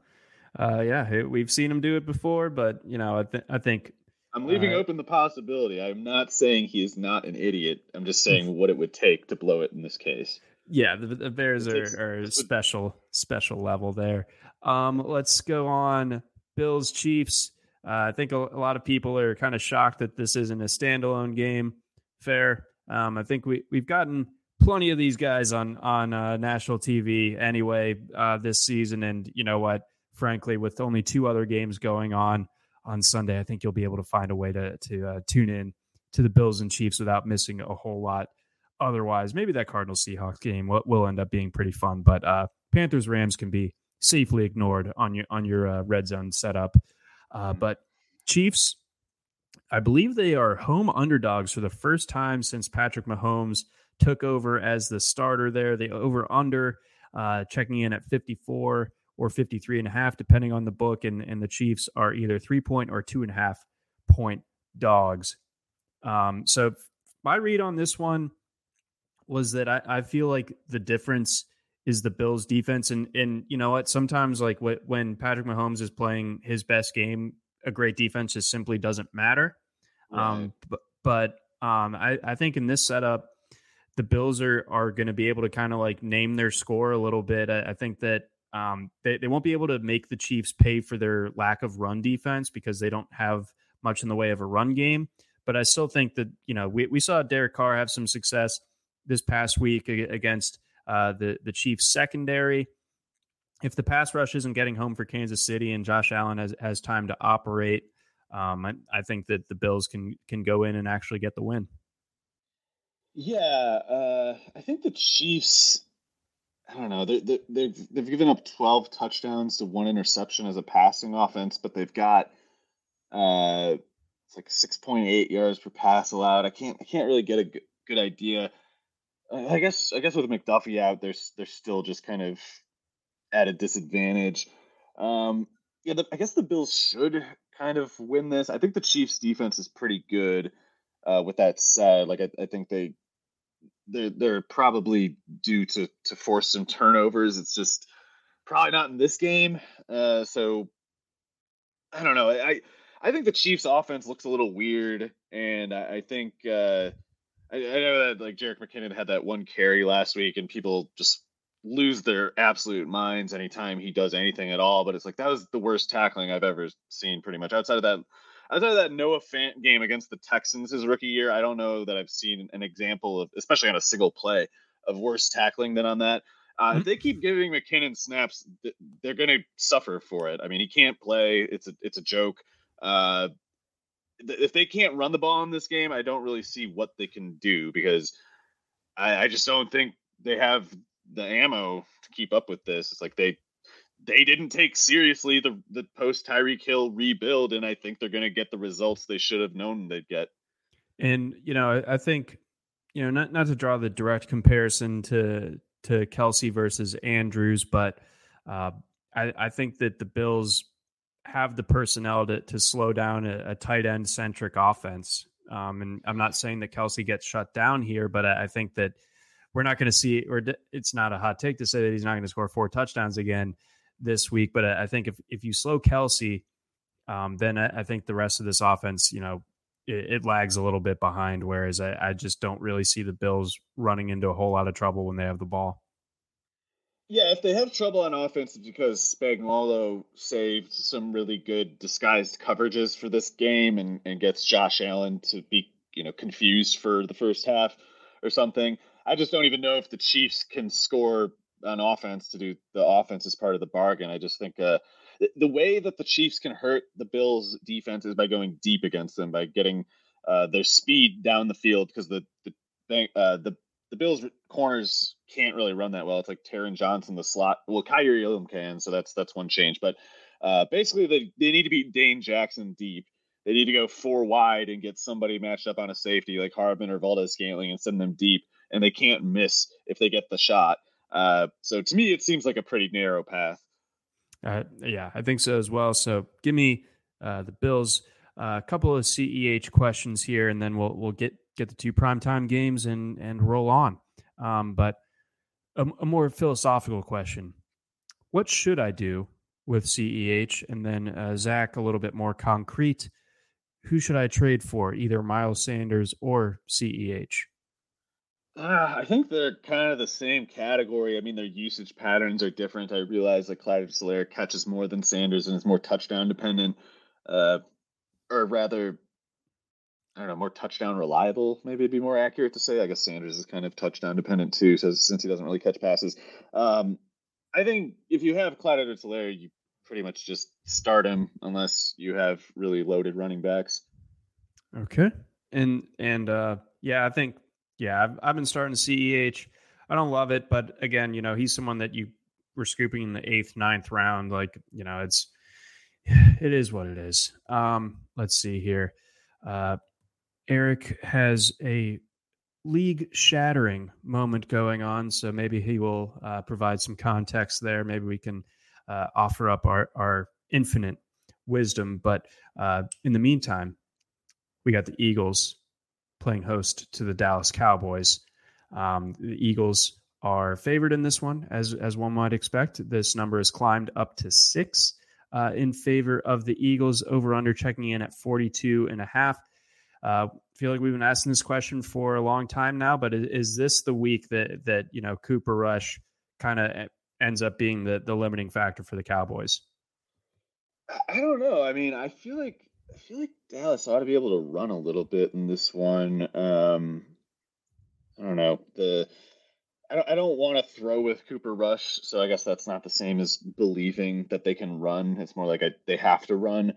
yeah, we've seen him do it before, but you know, I think I'm leaving open the possibility. I'm not saying he is not an idiot. I'm just saying what it would take to blow it in this case. Yeah, the Bears are a special level there. Let's go on Bills Chiefs. I think a lot of people are kind of shocked that this isn't a standalone game. Fair. I think we've gotten plenty of these guys on national TV anyway this season. And you know what? Frankly, with only 2 other games going on Sunday, I think you'll be able to find a way to tune in to the Bills and Chiefs without missing a whole lot. Otherwise, maybe that Cardinals Seahawks game will end up being pretty fun, but Panthers Rams can be safely ignored on your red zone setup. But Chiefs, I believe they are home underdogs for the first time since Patrick Mahomes took over as the starter there. The over under checking in at 54 or 53.5, depending on the book, and the Chiefs are either 3-point or 2.5-point dogs. So my read on this one was that I feel like the difference is the Bills defense. And you know what, sometimes like when Patrick Mahomes is playing his best game, a great defense just simply doesn't matter. Right. But I think in this setup, the Bills are going to be able to kind of like name their score a little bit. I think that they won't be able to make the Chiefs pay for their lack of run defense because they don't have much in the way of a run game. But I still think that, you know, we saw Derek Carr have some success this past week against the Chiefs secondary. If the pass rush isn't getting home for Kansas City and Josh Allen has time to operate, I think that the Bills can go in and actually get the win. Yeah, I think the Chiefs, I don't know, they've given up 12 touchdowns to 1 interception as a passing offense, but they've got it's like 6.8 yards per pass allowed. I can't really get a good idea. I guess with McDuffie out, they're still just kind of at a disadvantage. I guess the Bills should kind of win this. I think the Chiefs' defense is pretty good. With that said, like I think they're probably due to force some turnovers. It's just probably not in this game. So I don't know. I think the Chiefs' offense looks a little weird, and I think. I know that like Jerick McKinnon had that one carry last week, and people just lose their absolute minds anytime he does anything at all. But it's like that was the worst tackling I've ever seen, pretty much. Outside of that Noah Fant game against the Texans his rookie year, I don't know that I've seen an example of, especially on a single play, of worse tackling than on that. If they keep giving McKinnon snaps, they're going to suffer for it. I mean, he can't play. It's a joke. If they can't run the ball in this game, I don't really see what they can do, because I just don't think they have the ammo to keep up with this. It's like they didn't take seriously the post Tyreek Hill rebuild, and I think they're going to get the results they should have known they'd get. And, you know, I think, you know, not to draw the direct comparison to Kelsey versus Andrews, but I think that the Bills have the personnel to slow down a tight end centric offense. And I'm not saying that Kelsey gets shut down here, but I think that we're not going to see, or it's not a hot take to say that he's not going to score 4 touchdowns again this week. But I think if you slow Kelsey, then I think the rest of this offense, you know, it lags a little bit behind. Whereas I just don't really see the Bills running into a whole lot of trouble when they have the ball. Yeah, if they have trouble on offense, it's because Spagnuolo saved some really good disguised coverages for this game and gets Josh Allen to be, you know, confused for the first half or something. I just don't even know if the Chiefs can score on offense to do the offense as part of the bargain. I just think the way that the Chiefs can hurt the Bills' defense is by going deep against them, by getting their speed down the field, because the Bills corners can't really run that well. It's like Taron Johnson, the slot. Well, Kyrie Elam can, so that's one change. But basically, they need to beat Dane Jackson deep. They need to go 4 wide and get somebody matched up on a safety like Harbin or Valdes-Scantling and send them deep. And they can't miss if they get the shot. So to me, it seems like a pretty narrow path. Yeah, I think so as well. So give me the Bills. A couple of CEH questions here, and then we'll get the 2 primetime games and roll on. But a more philosophical question. What should I do with CEH? And then Zach, a little bit more concrete. Who should I trade for, either Miles Sanders or CEH? I think they're kind of the same category. I mean, their usage patterns are different. I realize that Clyde-Edwards-Helaire catches more than Sanders and is more touchdown dependent, or rather, I don't know, more touchdown reliable, maybe it'd be more accurate to say. I guess Sanders is kind of touchdown dependent too, so since he doesn't really catch passes. I think if you have Clyde Edwards-Helaire, you pretty much just start him unless you have really loaded running backs. Okay. I've been starting CEH. I don't love it, but again, you know, he's someone that you were scooping in the 8th, 9th round. Like, you know, it is what it is. Let's see here. Eric has a league-shattering moment going on, so maybe he will provide some context there. Maybe we can offer up our infinite wisdom. But in the meantime, we got the Eagles playing host to the Dallas Cowboys. The Eagles are favored in this one, as one might expect. This number has climbed up to 6 in favor of the Eagles. Over-under checking in at 42.5. Feel like we've been asking this question for a long time now, but is this the week that you know, Cooper Rush kind of ends up being the limiting factor for the Cowboys? I don't know. I mean, I feel like Dallas ought to be able to run a little bit in this one. I don't know. I don't want to throw with Cooper Rush, so I guess that's not the same as believing that they can run. It's more like they have to run.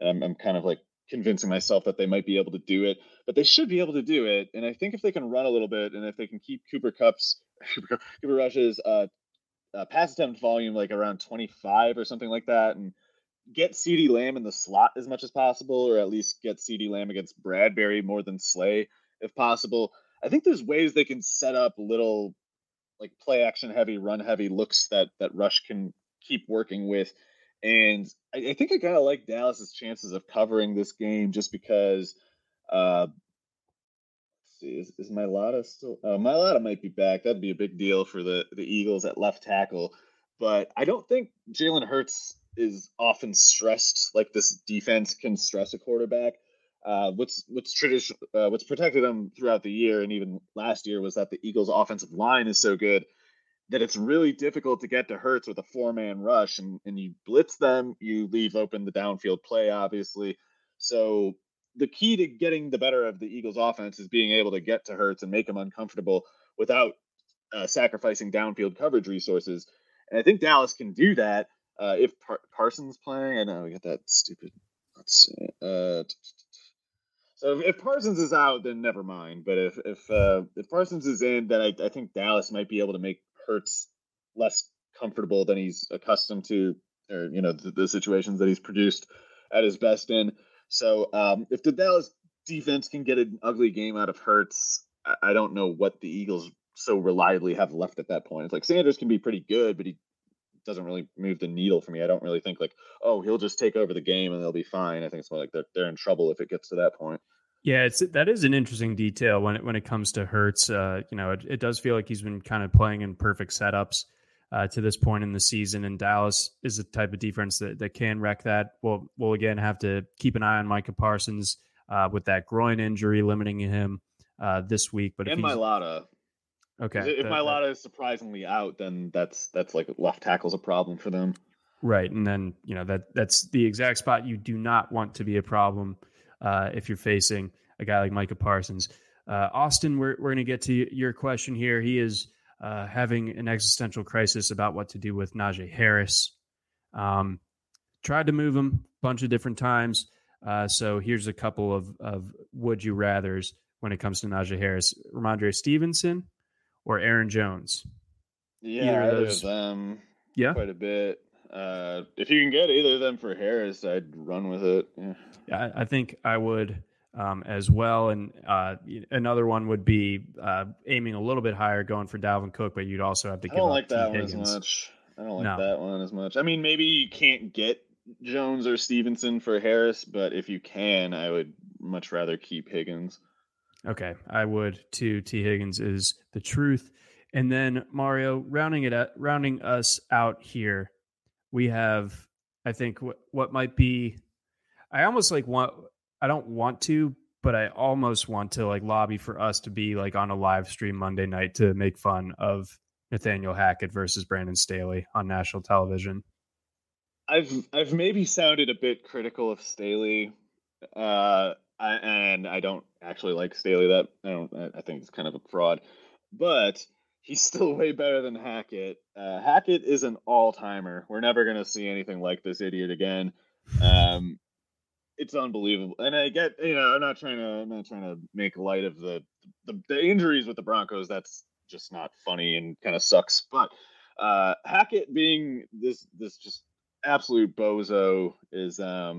And I'm kind of like convincing myself that they might be able to do it, but they should be able to do it. And I think if they can run a little bit, and if they can keep Cooper Rush's pass attempt volume like around 25 or something like that, and get CeeDee Lamb in the slot as much as possible, or at least get CeeDee Lamb against Bradbury more than Slay if possible, I think there's ways they can set up little like play action heavy, run heavy looks that Rush can keep working with. And I think I kind of like Dallas's chances of covering this game just because, let's see, is Mailata still? Mailata might be back. That'd be a big deal for the Eagles at left tackle. But I don't think Jalen Hurts is often stressed like this defense can stress a quarterback. What's protected them throughout the year and even last year was that the Eagles' offensive line is so good that it's really difficult to get to Hurts with a four-man rush, and you blitz them, you leave open the downfield play, obviously. So the key to getting the better of the Eagles' offense is being able to get to Hurts and make him uncomfortable without sacrificing downfield coverage resources. And I think Dallas can do that if Parsons playing. I know we got that stupid. Let's see. So if Parsons is out, then never mind. But if Parsons is in, then I think Dallas might be able to make Hurts less comfortable than he's accustomed to, or you know, the situations that he's produced at his best in. So if the Dallas defense can get an ugly game out of Hurts, I don't know what the Eagles so reliably have left at that point. It's like Sanders can be pretty good, but he doesn't really move the needle for me. I don't really think like, oh, he'll just take over the game and they'll be fine. I think it's more like they're in trouble if it gets to that point. Yeah, that is an interesting detail when it comes to Hurts. It does feel like he's been kind of playing in perfect setups to this point in the season. And Dallas is the type of defense that can wreck that. We'll again have to keep an eye on Micah Parsons with that groin injury limiting him this week. But and Mailata. Okay. If Mailata is surprisingly out, then that's like left tackle's a problem for them. Right. And then, you know, that's the exact spot you do not want to be a problem if you're facing a guy like Micah Parsons. Austin, we're going to get to your question here. He is having an existential crisis about what to do with Najee Harris. Tried to move him a bunch of different times. So here's a couple of would you rathers when it comes to Najee Harris. Ramondre Stevenson or Aaron Jones? Yeah, either of them. Yeah, quite a bit. If you can get either of them for Harris, I'd run with it. Yeah, I think I would as well. And another one would be aiming a little bit higher, going for Dalvin Cook, but you'd also have to give up that one as much. I mean, maybe you can't get Jones or Stevenson for Harris, but if you can, I would much rather keep Higgins. Okay, I would too. T. Higgins is the truth. And then Mario, rounding us out here, we have, I think, what might be, I almost like want, I don't want to, but I almost want to like lobby for us to be like on a live stream Monday night to make fun of Nathaniel Hackett versus Brandon Staley on national television. I've maybe sounded a bit critical of Staley, and I don't actually like Staley. I think it's kind of a fraud, but he's still way better than Hackett. Hackett is an all-timer. We're never going to see anything like this idiot again. It's unbelievable. And I get, you know, I'm not trying to make light of the injuries with the Broncos. That's just not funny and kind of sucks. But Hackett being this just absolute bozo is, I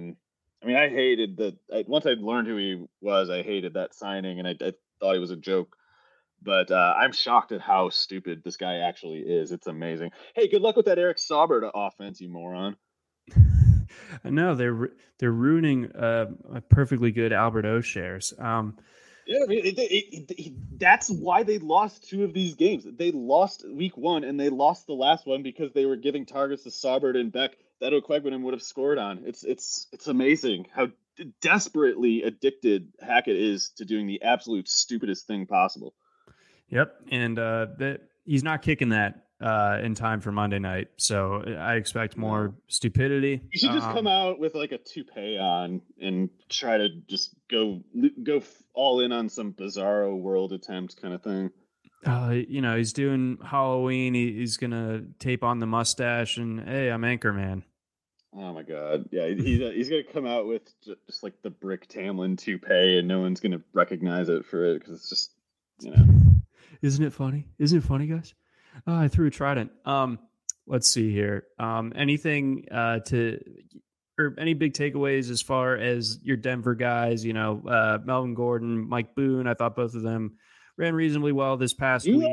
mean, I hated once I learned who he was, I hated that signing, and I thought he was a joke. But I'm shocked at how stupid this guy actually is. It's amazing. Hey, good luck with that Eric Saubert offense, you moron. No, they're ruining a perfectly good Albert O shares. Yeah, I mean, that's why they lost two of these games. They lost week one, and they lost the last one because they were giving targets to Saubert and Beck that Okwuegbunam would have scored on. It's amazing how desperately addicted Hackett is to doing the absolute stupidest thing possible. Yep, and he's not kicking that in time for Monday night, so I expect more stupidity. You should just come out with like a toupee on and try to just go all in on some bizarro world attempt kind of thing. You know, he's doing Halloween. He's going to tape on the mustache and, hey, I'm Anchorman. Oh, my God. Yeah, he's going to come out with just like the Brick Tamlin toupee, and no one's going to recognize it for it because it's just, you know. Isn't it funny? Isn't it funny, guys? Oh, I threw a trident. Let's see here. Anything or any big takeaways as far as your Denver guys, you know, Melvin Gordon, Mike Boone? I thought both of them ran reasonably well this past week.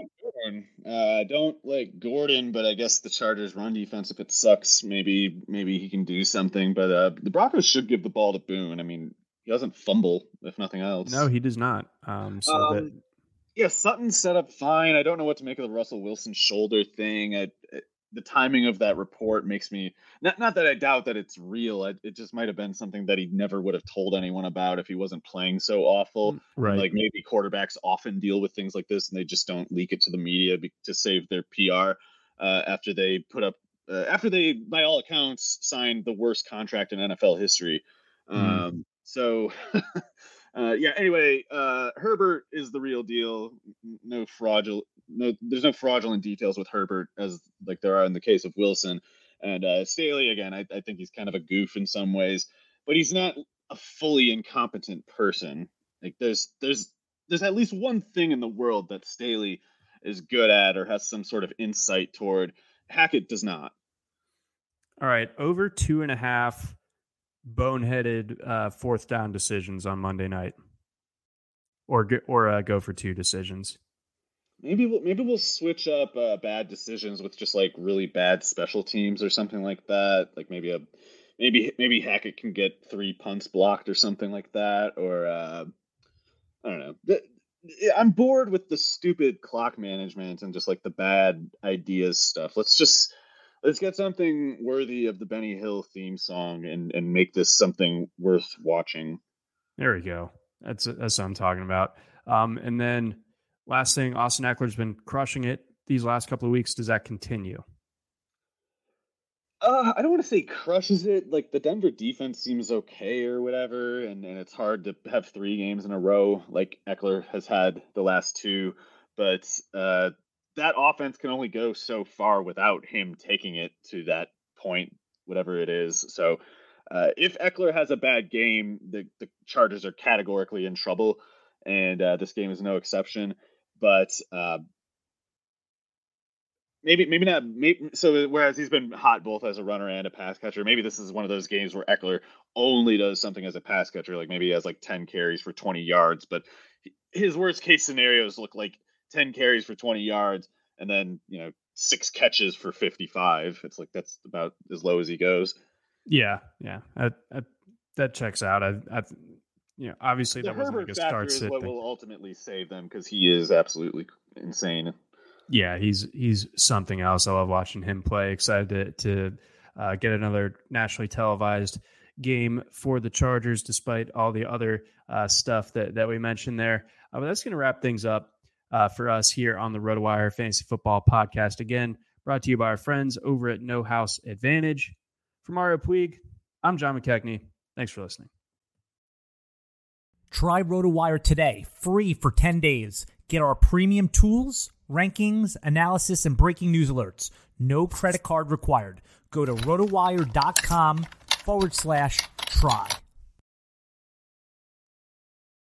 I don't like Gordon, but I guess the Chargers' run defense, if it sucks, maybe he can do something. But the Broncos should give the ball to Boone. I mean, he doesn't fumble, if nothing else. No, he does not. Yeah, Sutton set up fine. I don't know what to make of the Russell Wilson shoulder thing. I, the timing of that report makes me not that I doubt that it's real. It just might have been something that he never would have told anyone about if he wasn't playing so awful. Right. Like maybe quarterbacks often deal with things like this and they just don't leak it to the media to save their PR after they put up after they, by all accounts, signed the worst contract in NFL history. So. Yeah. Anyway, Herbert is the real deal. There's no fraudulent details with Herbert as like there are in the case of Wilson and Staley. Again, I think he's kind of a goof in some ways, but he's not a fully incompetent person. Like there's at least one thing in the world that Staley is good at or has some sort of insight toward. Hackett does not. All right. Over 2.5. Boneheaded fourth down decisions on Monday night, or go for two decisions. Maybe we'll switch up bad decisions with just like really bad special teams or something like that. Like maybe Hackett can get 3 punts blocked or something like that. Or I don't know. I'm bored with the stupid clock management and just like the bad ideas stuff. Let's get something worthy of the Benny Hill theme song and make this something worth watching. There we go. That's what I'm talking about. And then last thing, Austin Eckler's been crushing it these last couple of weeks. Does that continue? I don't want to say crushes it. Like the Denver defense seems okay or whatever. And it's hard to have 3 games in a row like Eckler has had the last 2, but, that offense can only go so far without him taking it to that point, whatever it is. So if Eckler has a bad game, the Chargers are categorically in trouble, and this game is no exception. But maybe not. So whereas he's been hot both as a runner and a pass catcher, maybe this is one of those games where Eckler only does something as a pass catcher. Like maybe he has like 10 carries for 20 yards, but his worst case scenarios look like 10 carries for 20 yards and then, 6 catches for 55. It's like, that's about as low as he goes. Yeah. Yeah. That checks out. Obviously that wasn't like a start sit. The Herbert factor is what will ultimately save them because he is absolutely insane. Yeah. He's something else. I love watching him play. Excited to get another nationally televised game for the Chargers, despite all the other stuff that we mentioned there. But that's going to wrap things up. For us here on the RotoWire Fantasy Football Podcast. Again, brought to you by our friends over at No House Advantage. For Mario Puig, I'm John McKechnie. Thanks for listening. Try RotoWire today, free for 10 days. Get our premium tools, rankings, analysis, and breaking news alerts. No credit card required. Go to RotoWire.com/try.